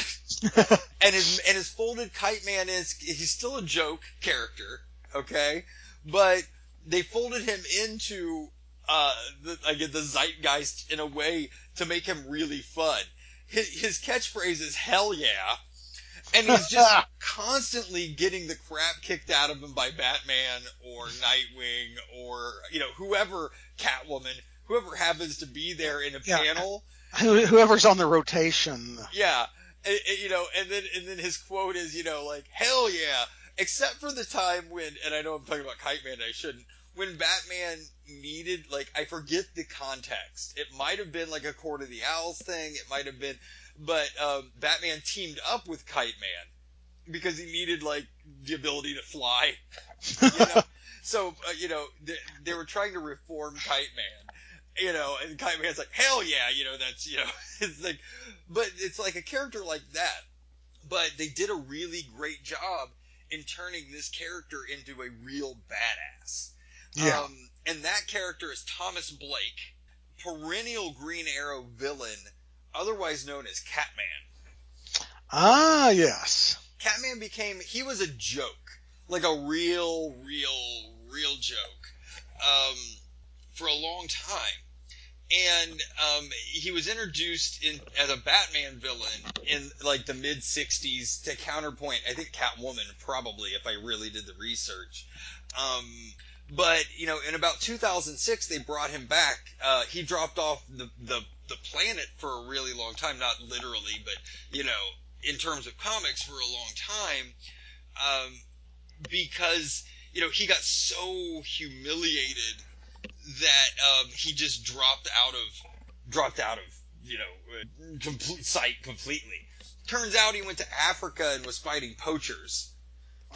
and his and his folded Kite Man is he's still a joke character, okay? But they folded him into uh, the, I get the zeitgeist in a way to make him really fun. His, his catchphrase is "Hell yeah," and he's just constantly getting the crap kicked out of him by Batman or Nightwing or you know whoever, Catwoman, whoever happens to be there in a yeah. panel. Whoever's on the rotation. Yeah, and, and, you know, and then and then his quote is, you know, like "Hell yeah!" Except for the time when, and I know I'm talking about Kite Man, I shouldn't. When Batman needed, like, I forget the context. It might have been like a Court of the Owls thing. It might have been, but um, Batman teamed up with Kite Man because he needed like the ability to fly. You know? So uh, you know, they, they were trying to reform Kite Man. You know, and Kite Man's like, hell yeah, you know, that's, you know, it's like, but it's like a character like that. But they did a really great job in turning this character into a real badass. Yeah. Um, and that character is Thomas Blake, perennial Green Arrow villain. otherwise known as Kite Man. Ah, yes. Kite Man became, he was a joke. Like a real, real, real joke. Um, for a long time. And um, he was introduced in as a Batman villain in like the mid sixties to counterpoint, I think, Catwoman, probably, if I really did the research. Um, but you know, in about two thousand six, they brought him back. Uh, he dropped off the, the the planet for a really long time, not literally, but you know, in terms of comics, for a long time, um, because you know he got so humiliated that um, he just dropped out of, dropped out of, you know, complete sight completely. Turns out he went to Africa and was fighting poachers.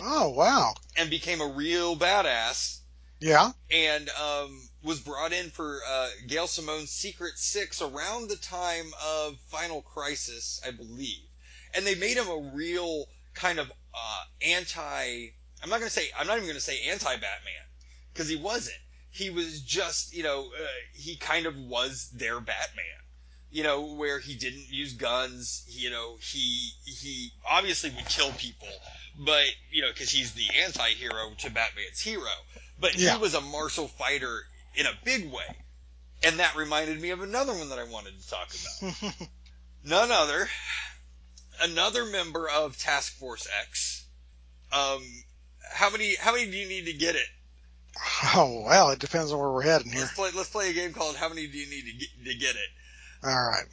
Oh, wow. And became a real badass. Yeah. And um, was brought in for uh, Gail Simone's Secret Six around the time of Final Crisis, I believe. And they made him a real kind of uh, anti, I'm not going to say, I'm not even going to say anti-Batman, because he wasn't. He was just, you know, uh, he kind of was their Batman, you know, where he didn't use guns, you know, he he obviously would kill people, but, you know, because he's the anti-hero to Batman's hero, but yeah. He was a martial fighter in a big way, and that reminded me of another one that I wanted to talk about. None other, another member of Task Force X. Um, how many, how many do you need to get it? Oh, well, it depends on where we're heading here. Let's play, let's play a game called How Many Do You Need to Get, to get It? All right.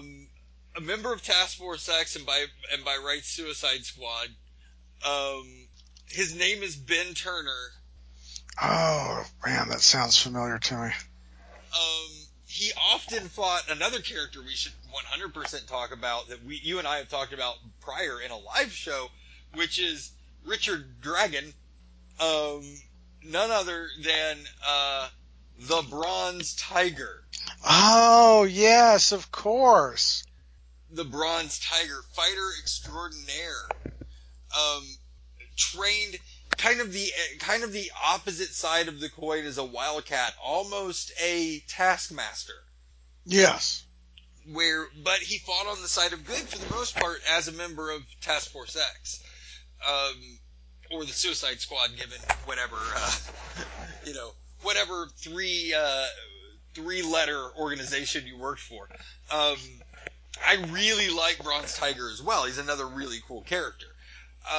Um, a member of Task Force X and by, and by rights Suicide Squad. Um, his name is Ben Turner. Oh, man, that sounds familiar to me. Um, he often fought another character we should one hundred percent talk about that we, you and I have talked about prior in a live show, which is Richard Dragon. Um... None other than uh, the Bronze Tiger. Oh, yes, of course. The Bronze Tiger, fighter extraordinaire, um, trained kind of the kind of the opposite side of the coin as a Wildcat, almost a Taskmaster. Yes. Where, but he fought on the side of good for the most part as a member of Task Force X. Um, or the Suicide Squad, given whatever, uh, you know, whatever three, uh, three-letter organization you worked for. Um, I really like Bronze Tiger as well. He's another really cool character.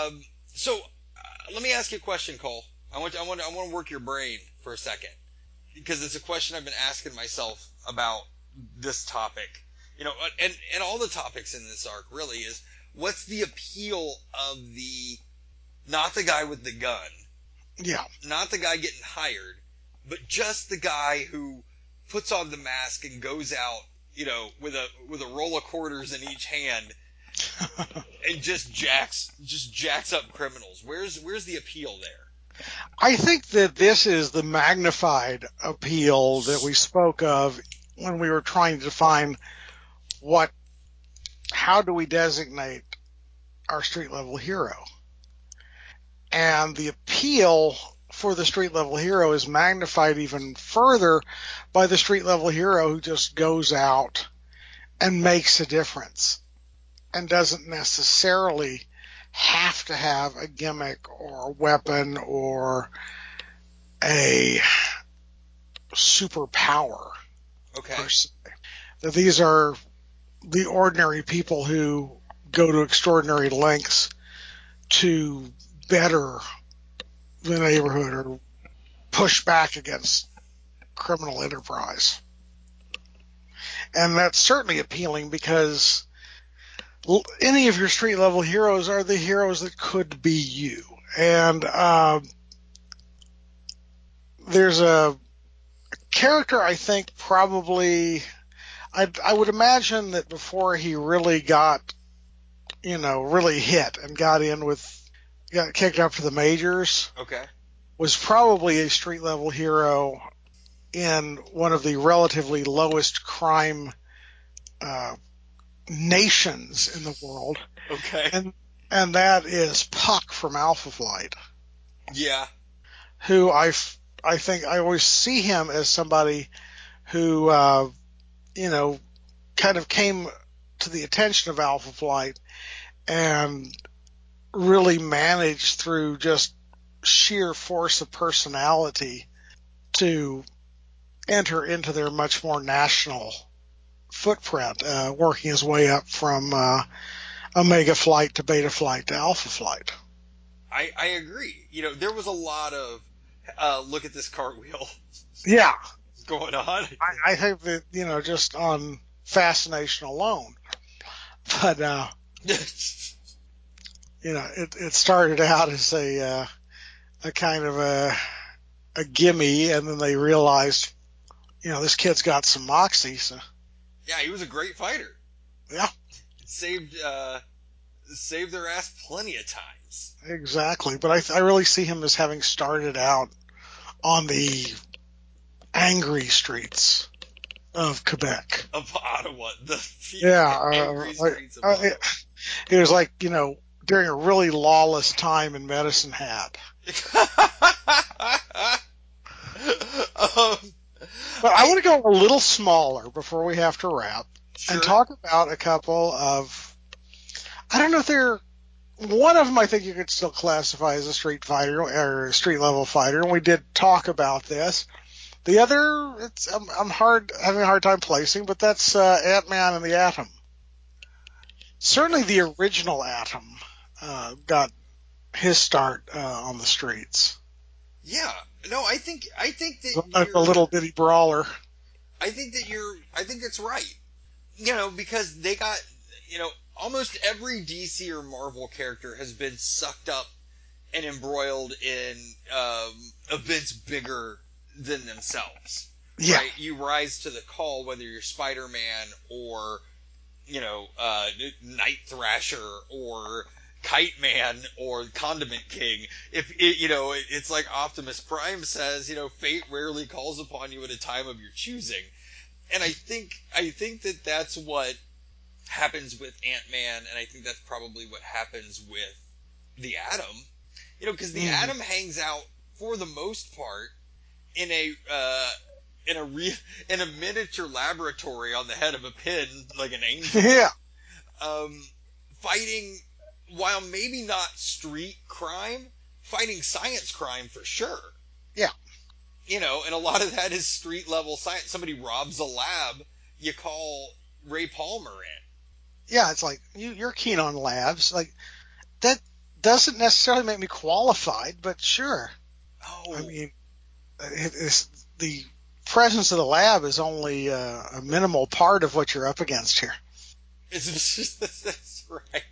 Um, so, uh, let me ask you a question, Cole. I want to, I want to, I want to work your brain for a second, because it's a question I've been asking myself about this topic. You know, and, and all the topics in this arc, really, is what's the appeal of the... Not the guy with the gun. Yeah. Not the guy getting hired, but just the guy who puts on the mask and goes out, you know, with a with a roll of quarters in each hand and just jacks just jacks up criminals. Where's where's the appeal there? I think that this is the magnified appeal that we spoke of when we were trying to define what how do we designate our street level hero? And the appeal for the street-level hero is magnified even further by the street-level hero who just goes out and makes a difference and doesn't necessarily have to have a gimmick or a weapon or a superpower. Okay. That these are the ordinary people who go to extraordinary lengths to better the neighborhood or push back against criminal enterprise. And that's certainly appealing because any of your street level heroes are the heroes that could be you. And uh, there's a character, I think, probably I, I would imagine that before he really got, you know, really hit and got in with got kicked up for the majors. Okay. Was probably a street level hero in one of the relatively lowest crime uh, nations in the world. Okay. And and that is Puck from Alpha Flight. Yeah. Who I, I think I always see him as somebody who, uh, you know, kind of came to the attention of Alpha Flight and really managed through just sheer force of personality to enter into their much more national footprint, uh, working his way up from uh, Omega Flight to Beta Flight to Alpha Flight. I, I agree. You know, there was a lot of uh, look at this cartwheel. Yeah. Going on. I, I think that, you know, just on fascination alone. But, uh, you know, it, it started out as a, uh, a kind of a, a gimme, and then they realized, you know, this kid's got some moxie. So. Yeah, he was a great fighter. Yeah. Saved, uh, saved their ass plenty of times. Exactly. But I, th- I really see him as having started out on the angry streets of Quebec. Of Ottawa. The yeah, angry uh, streets like, of Ottawa. It, it was like, you know, during a really lawless time in Medicine Hat. um, but I, I want to go a little smaller before we have to wrap. Sure. And talk about a couple of, I don't know if they're, one of them I think you could still classify as a street fighter or a street level fighter, and we did talk about this. The other, it's, I'm, I'm hard having a hard time placing, but that's uh, Ant-Man and the Atom. Certainly the original Atom uh, got his start uh, on the streets. Yeah, no, I think I think that like a little bitty brawler. I think that you're. I think that's right. You know, because they got, you know, almost every D C or Marvel character has been sucked up and embroiled in um, events bigger than themselves. Yeah. Right? You rise to the call, whether you're Spider-Man or, you know, uh, Night Thrasher or Kite Man or Condiment King. If it, you know, it, it's like Optimus Prime says, you know, fate rarely calls upon you at a time of your choosing. And I think I think that that's what happens with Ant-Man, and I think that's probably what happens with the Atom. You know, because the mm. Atom hangs out for the most part in a uh, in a re- in a miniature laboratory on the head of a pin, like an angel. Yeah. Um, fighting, while maybe not street crime, fighting science crime for sure. Yeah. You know, and a lot of that is street-level science. Somebody robs a lab, you call Ray Palmer in. Yeah, it's like, you, you're keen on labs. Like, that doesn't necessarily make me qualified, but sure. Oh. I mean, it, it's, the presence of the lab is only uh, a minimal part of what you're up against here. That's right.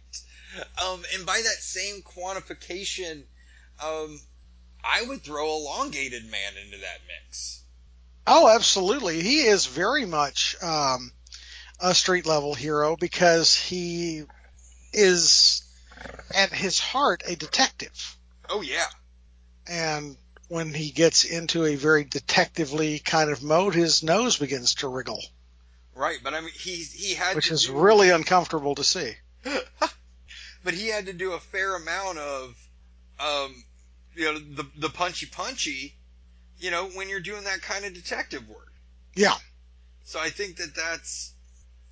Um, and by that same quantification, um, I would throw Elongated Man into that mix. Oh, absolutely. He is very much um, a street-level hero because he is, at his heart, a detective. Oh, yeah. And when he gets into a very detectively kind of mode, his nose begins to wriggle. Right, but I mean, he, he had Which to is do... really uncomfortable to see. But he had to do a fair amount of... Um, You know, the the punchy punchy, you know, when you're doing that kind of detective work. Yeah. So I think that that's,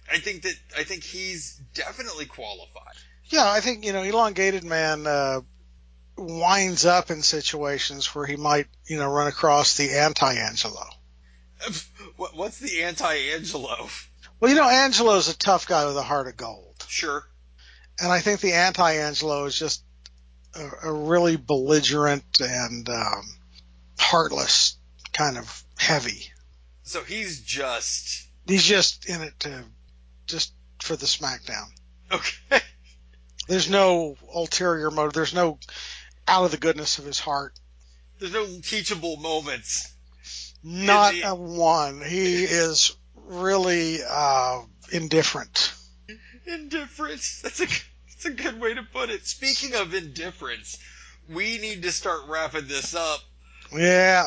I think that, I think he's definitely qualified. Yeah, I think, you know, Elongated Man uh, winds up in situations where he might, you know, run across the anti-Angelo. What's the anti-Angelo? Well, you know, Angelo's a tough guy with a heart of gold. Sure. And I think the anti-Angelo is just A, a really belligerent and um, heartless kind of heavy. So he's just... He's just in it to just for the smackdown. Okay. There's no ulterior motive. There's no out of the goodness of his heart. There's no teachable moments. Not a one. He is really uh, indifferent. Indifferent. That's a That's a good way to put it. Speaking of indifference, we need to start wrapping this up. Yeah.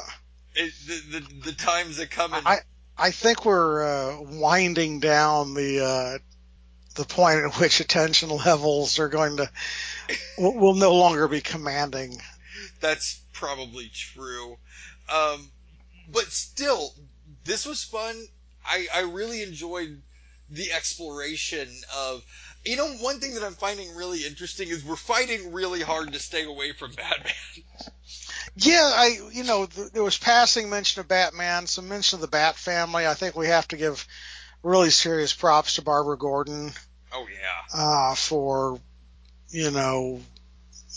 It, the, the, the times are coming. I, I think we're uh, winding down the uh, the point at which attention levels are going to will, will no longer be commanding. That's probably true. Um, but still, this was fun. I, I really enjoyed the exploration of, you know, one thing that I'm finding really interesting is we're fighting really hard to stay away from Batman. Yeah, I, you know, th- there was passing mention of Batman, some mention of the Bat family. I think we have to give really serious props to Barbara Gordon. Oh, yeah. Uh, for, you know,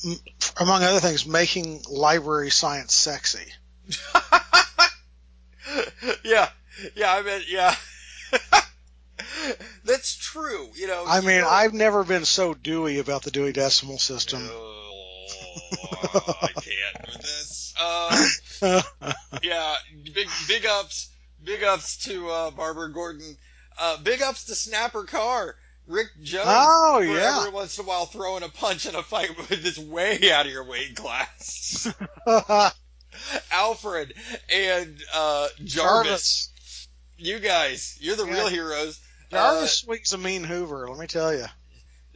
m- among other things, making library science sexy. Yeah. Yeah, I mean, yeah. That's true, you know. I mean, you know, I've never been so Dewey about the Dewey Decimal System. Oh, I can't with this. Um, yeah, big big ups, big ups to uh, Barbara Gordon. Uh, big ups to Snapper Carr, Rick Jones. Oh yeah. Every once in a while, throwing a punch in a fight that's way out of your weight class. Alfred and uh, Jarvis. Jarvis. You guys, you're the yeah. real heroes. Jarvis uh, Week's a mean Hoover, let me tell you.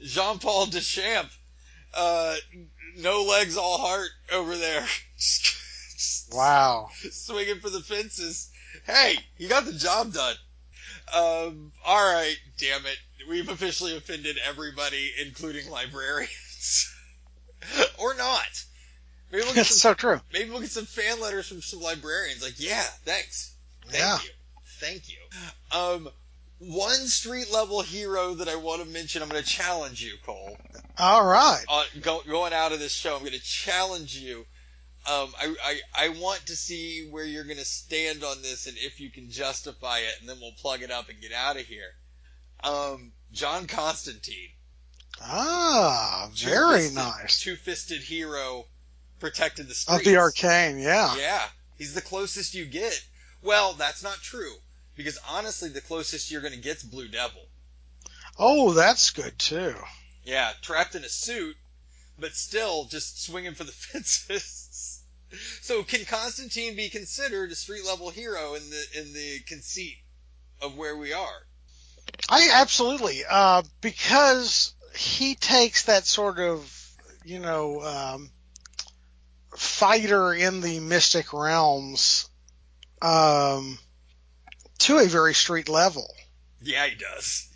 Jean-Paul Deschamps, uh, no legs, all heart over there. Wow. Swinging for the fences. Hey, he got the job done. Um, all right, damn it. We've officially offended everybody, including librarians. Or not. Maybe we'll get That's some, so true. Maybe we'll get some fan letters from some librarians. Like, yeah, thanks. Thank yeah. you. Thank you. Um, one street-level hero that I want to mention, I'm going to challenge you, Cole. All right. Uh, go, going out of this show, I'm going to challenge you. Um, I, I, I want to see where you're going to stand on this and if you can justify it, and then we'll plug it up and get out of here. Um, John Constantine. Ah, very two-fisted, nice. Two-fisted hero, protected the streets. Of the arcane, yeah. Yeah. He's the closest you get. Well, that's not true. Because, honestly, the closest you're going to get is Blue Devil. Oh, that's good, too. Yeah, trapped in a suit, but still just swinging for the fences. So, can Constantine be considered a street-level hero in the in the conceit of where we are? I absolutely. Uh, because he takes that sort of, you know, um, fighter in the mystic realms um to a very street level. Yeah, he does.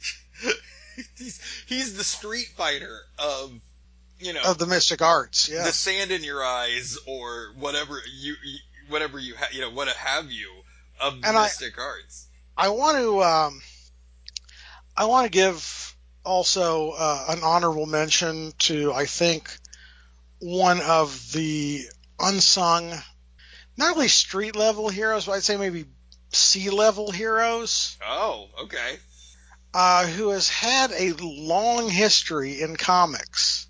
he's, he's the street fighter of, you know, of the mystic arts. Yeah, the sand in your eyes, or whatever you, whatever you, ha- you know, what have you of and the mystic I, arts. I want to, um, I want to give also uh, an honorable mention to, I think, one of the unsung, not really street level heroes, but I'd say maybe C-level heroes. Oh, okay. Uh, who has had a long history in comics,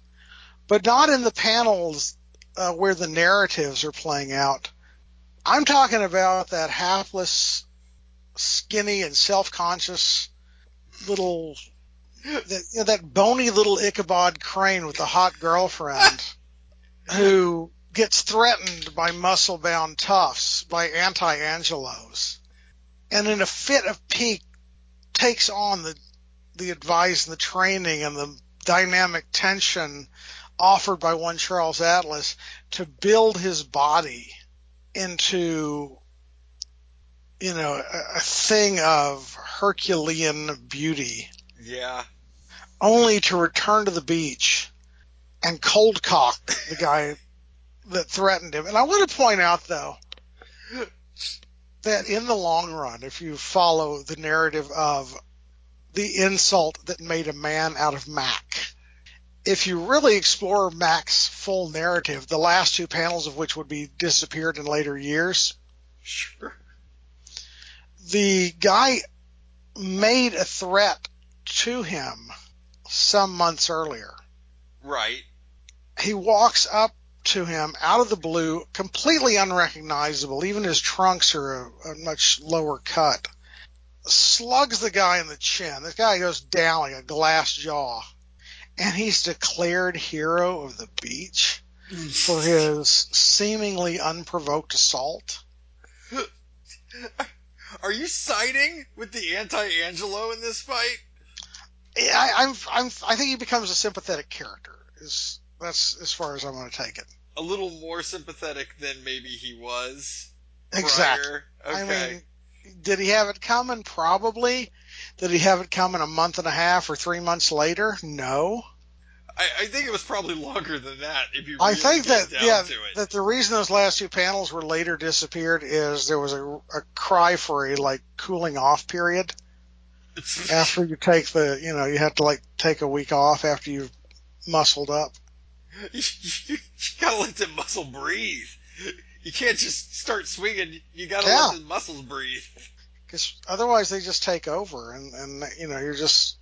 but not in the panels uh, where the narratives are playing out. I'm talking about that hapless, skinny, and self-conscious little, that, you know, that bony little Ichabod Crane with the hot girlfriend who gets threatened by muscle-bound toughs, by anti-Angelos, and in a fit of pique takes on the the advice and the training and the dynamic tension offered by one Charles Atlas to build his body into, you know, a, a thing of Herculean beauty. Yeah. Only to return to the beach and cold cock the guy that threatened him. And I want to point out, though, that in the long run, if you follow the narrative of the insult that made a man out of Mac, if you really explore Mac's full narrative, the last two panels of which would be disappeared in later years, sure, the guy made a threat to him some months earlier. Right. He walks up to him out of the blue, completely unrecognizable, even his trunks are a, a much lower cut, slugs the guy in the chin. This guy goes down like a glass jaw, and he's declared hero of the beach for his seemingly unprovoked assault. Are you siding with the anti-Angelo in this fight? I, I'm, I'm, I think he becomes a sympathetic character. Is That's as far as I want to take it. A little more sympathetic than maybe he was prior. Exactly. Okay. I mean, did he have it coming? Probably. Did he have it coming a month and a half or three months later? No. I, I think it was probably longer than that. If you, really I think that down yeah, to it. that the reason those last two panels were later disappeared is there was a, a cry for a like cooling off period. After you take the, you know, you have to like take a week off after you've muscled up. You, you, you gotta let the muscle breathe. You can't just start swinging. You gotta yeah. let the muscles breathe. Because otherwise they just take over, and, and you know, you're just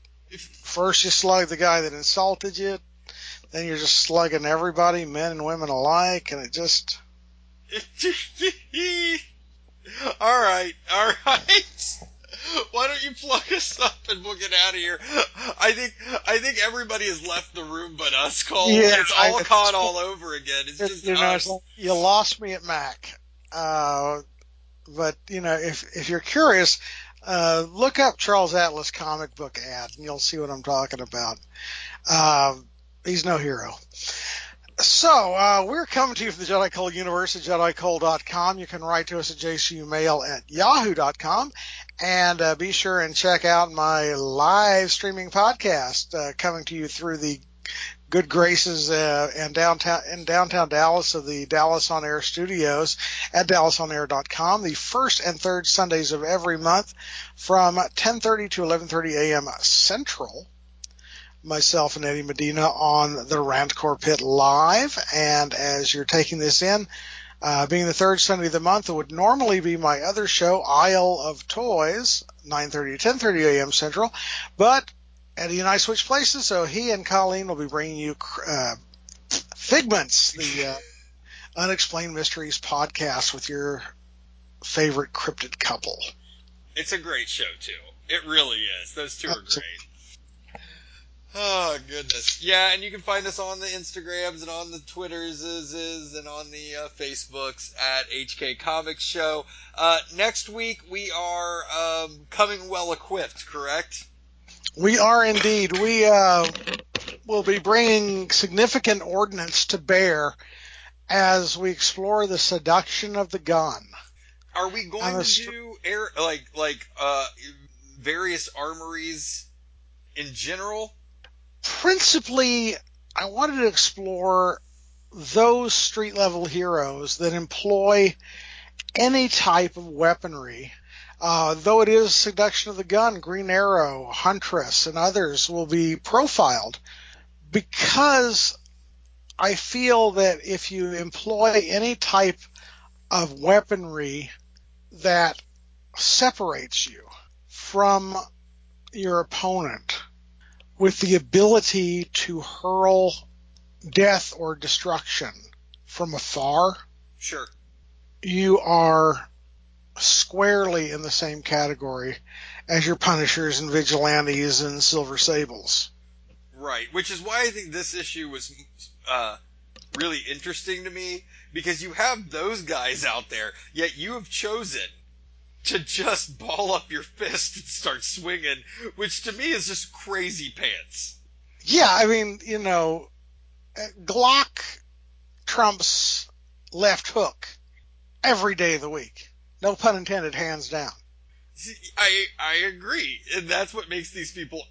first you slug the guy that insulted you, then you're just slugging everybody, men and women alike, and it just. all right, all right. Why don't you plug us up and we'll get out of here? I think I think everybody has left the room but us, Cole. Yeah, it's all I, it's, caught all over again. It's, it's just you, us. Know, you lost me at Mac. Uh, but you know, if if you're curious, uh, look up Charles Atlas comic book ad and you'll see what I'm talking about. Uh, he's no hero. So, uh, we're coming to you from the Jedi Cole universe at Jedi Cole dot com. You can write to us at J C U mail at yahoo dot com. And uh, be sure and check out my live streaming podcast uh, coming to you through the good graces uh, and downtown in downtown Dallas of the Dallas On Air studios at dallas on air dot com. The first and third Sundays of every month from ten thirty to eleven thirty a m Central. Myself and Eddie Medina on the Rantcore Pit Live. And as you're taking this in, uh, being the third Sunday of the month, it would normally be my other show, Isle of Toys, nine thirty to ten thirty a m Central. But Eddie and I switched places, so he and Colleen will be bringing you uh, Figments, the uh, Unexplained Mysteries podcast with your favorite cryptid couple. It's a great show, too. It really is. Those two are great. Oh, goodness. Yeah, and you can find us on the Instagrams and on the Twitters and on the uh, Facebooks at H K Comics Show. Uh, next week, we are um, coming well-equipped, correct? We are indeed. We uh, will be bringing significant ordnance to bear as we explore the seduction of the gun. Are we going to st- do air, like like uh, various armories in general? Principally, I wanted to explore those street-level heroes that employ any type of weaponry. Uh, though it is Seduction of the Gun, Green Arrow, Huntress, and others will be profiled because I feel that if you employ any type of weaponry that separates you from your opponent with the ability to hurl death or destruction from afar, sure, you are squarely in the same category as your Punishers and Vigilantes and Silver Sables. Right, which is why I think this issue was uh, really interesting to me, because you have those guys out there, yet you have chosen to just ball up your fist and start swinging, which to me is just crazy pants. Yeah, I mean, you know, Glock trumps left hook every day of the week. No pun intended, hands down. See, I I agree, and that's what makes these people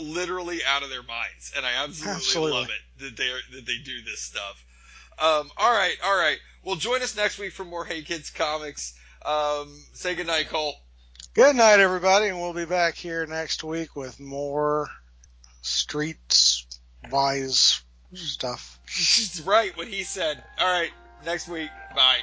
literally out of their minds, and I absolutely, absolutely. love it that they are, that they do this stuff. Um, all right, all right. Well, join us next week for more Hey Kids Comics. Um, say goodnight, Cole. Good night, everybody, and we'll be back here next week with more streets-wise stuff. Right, what he said. All right, next week. Bye.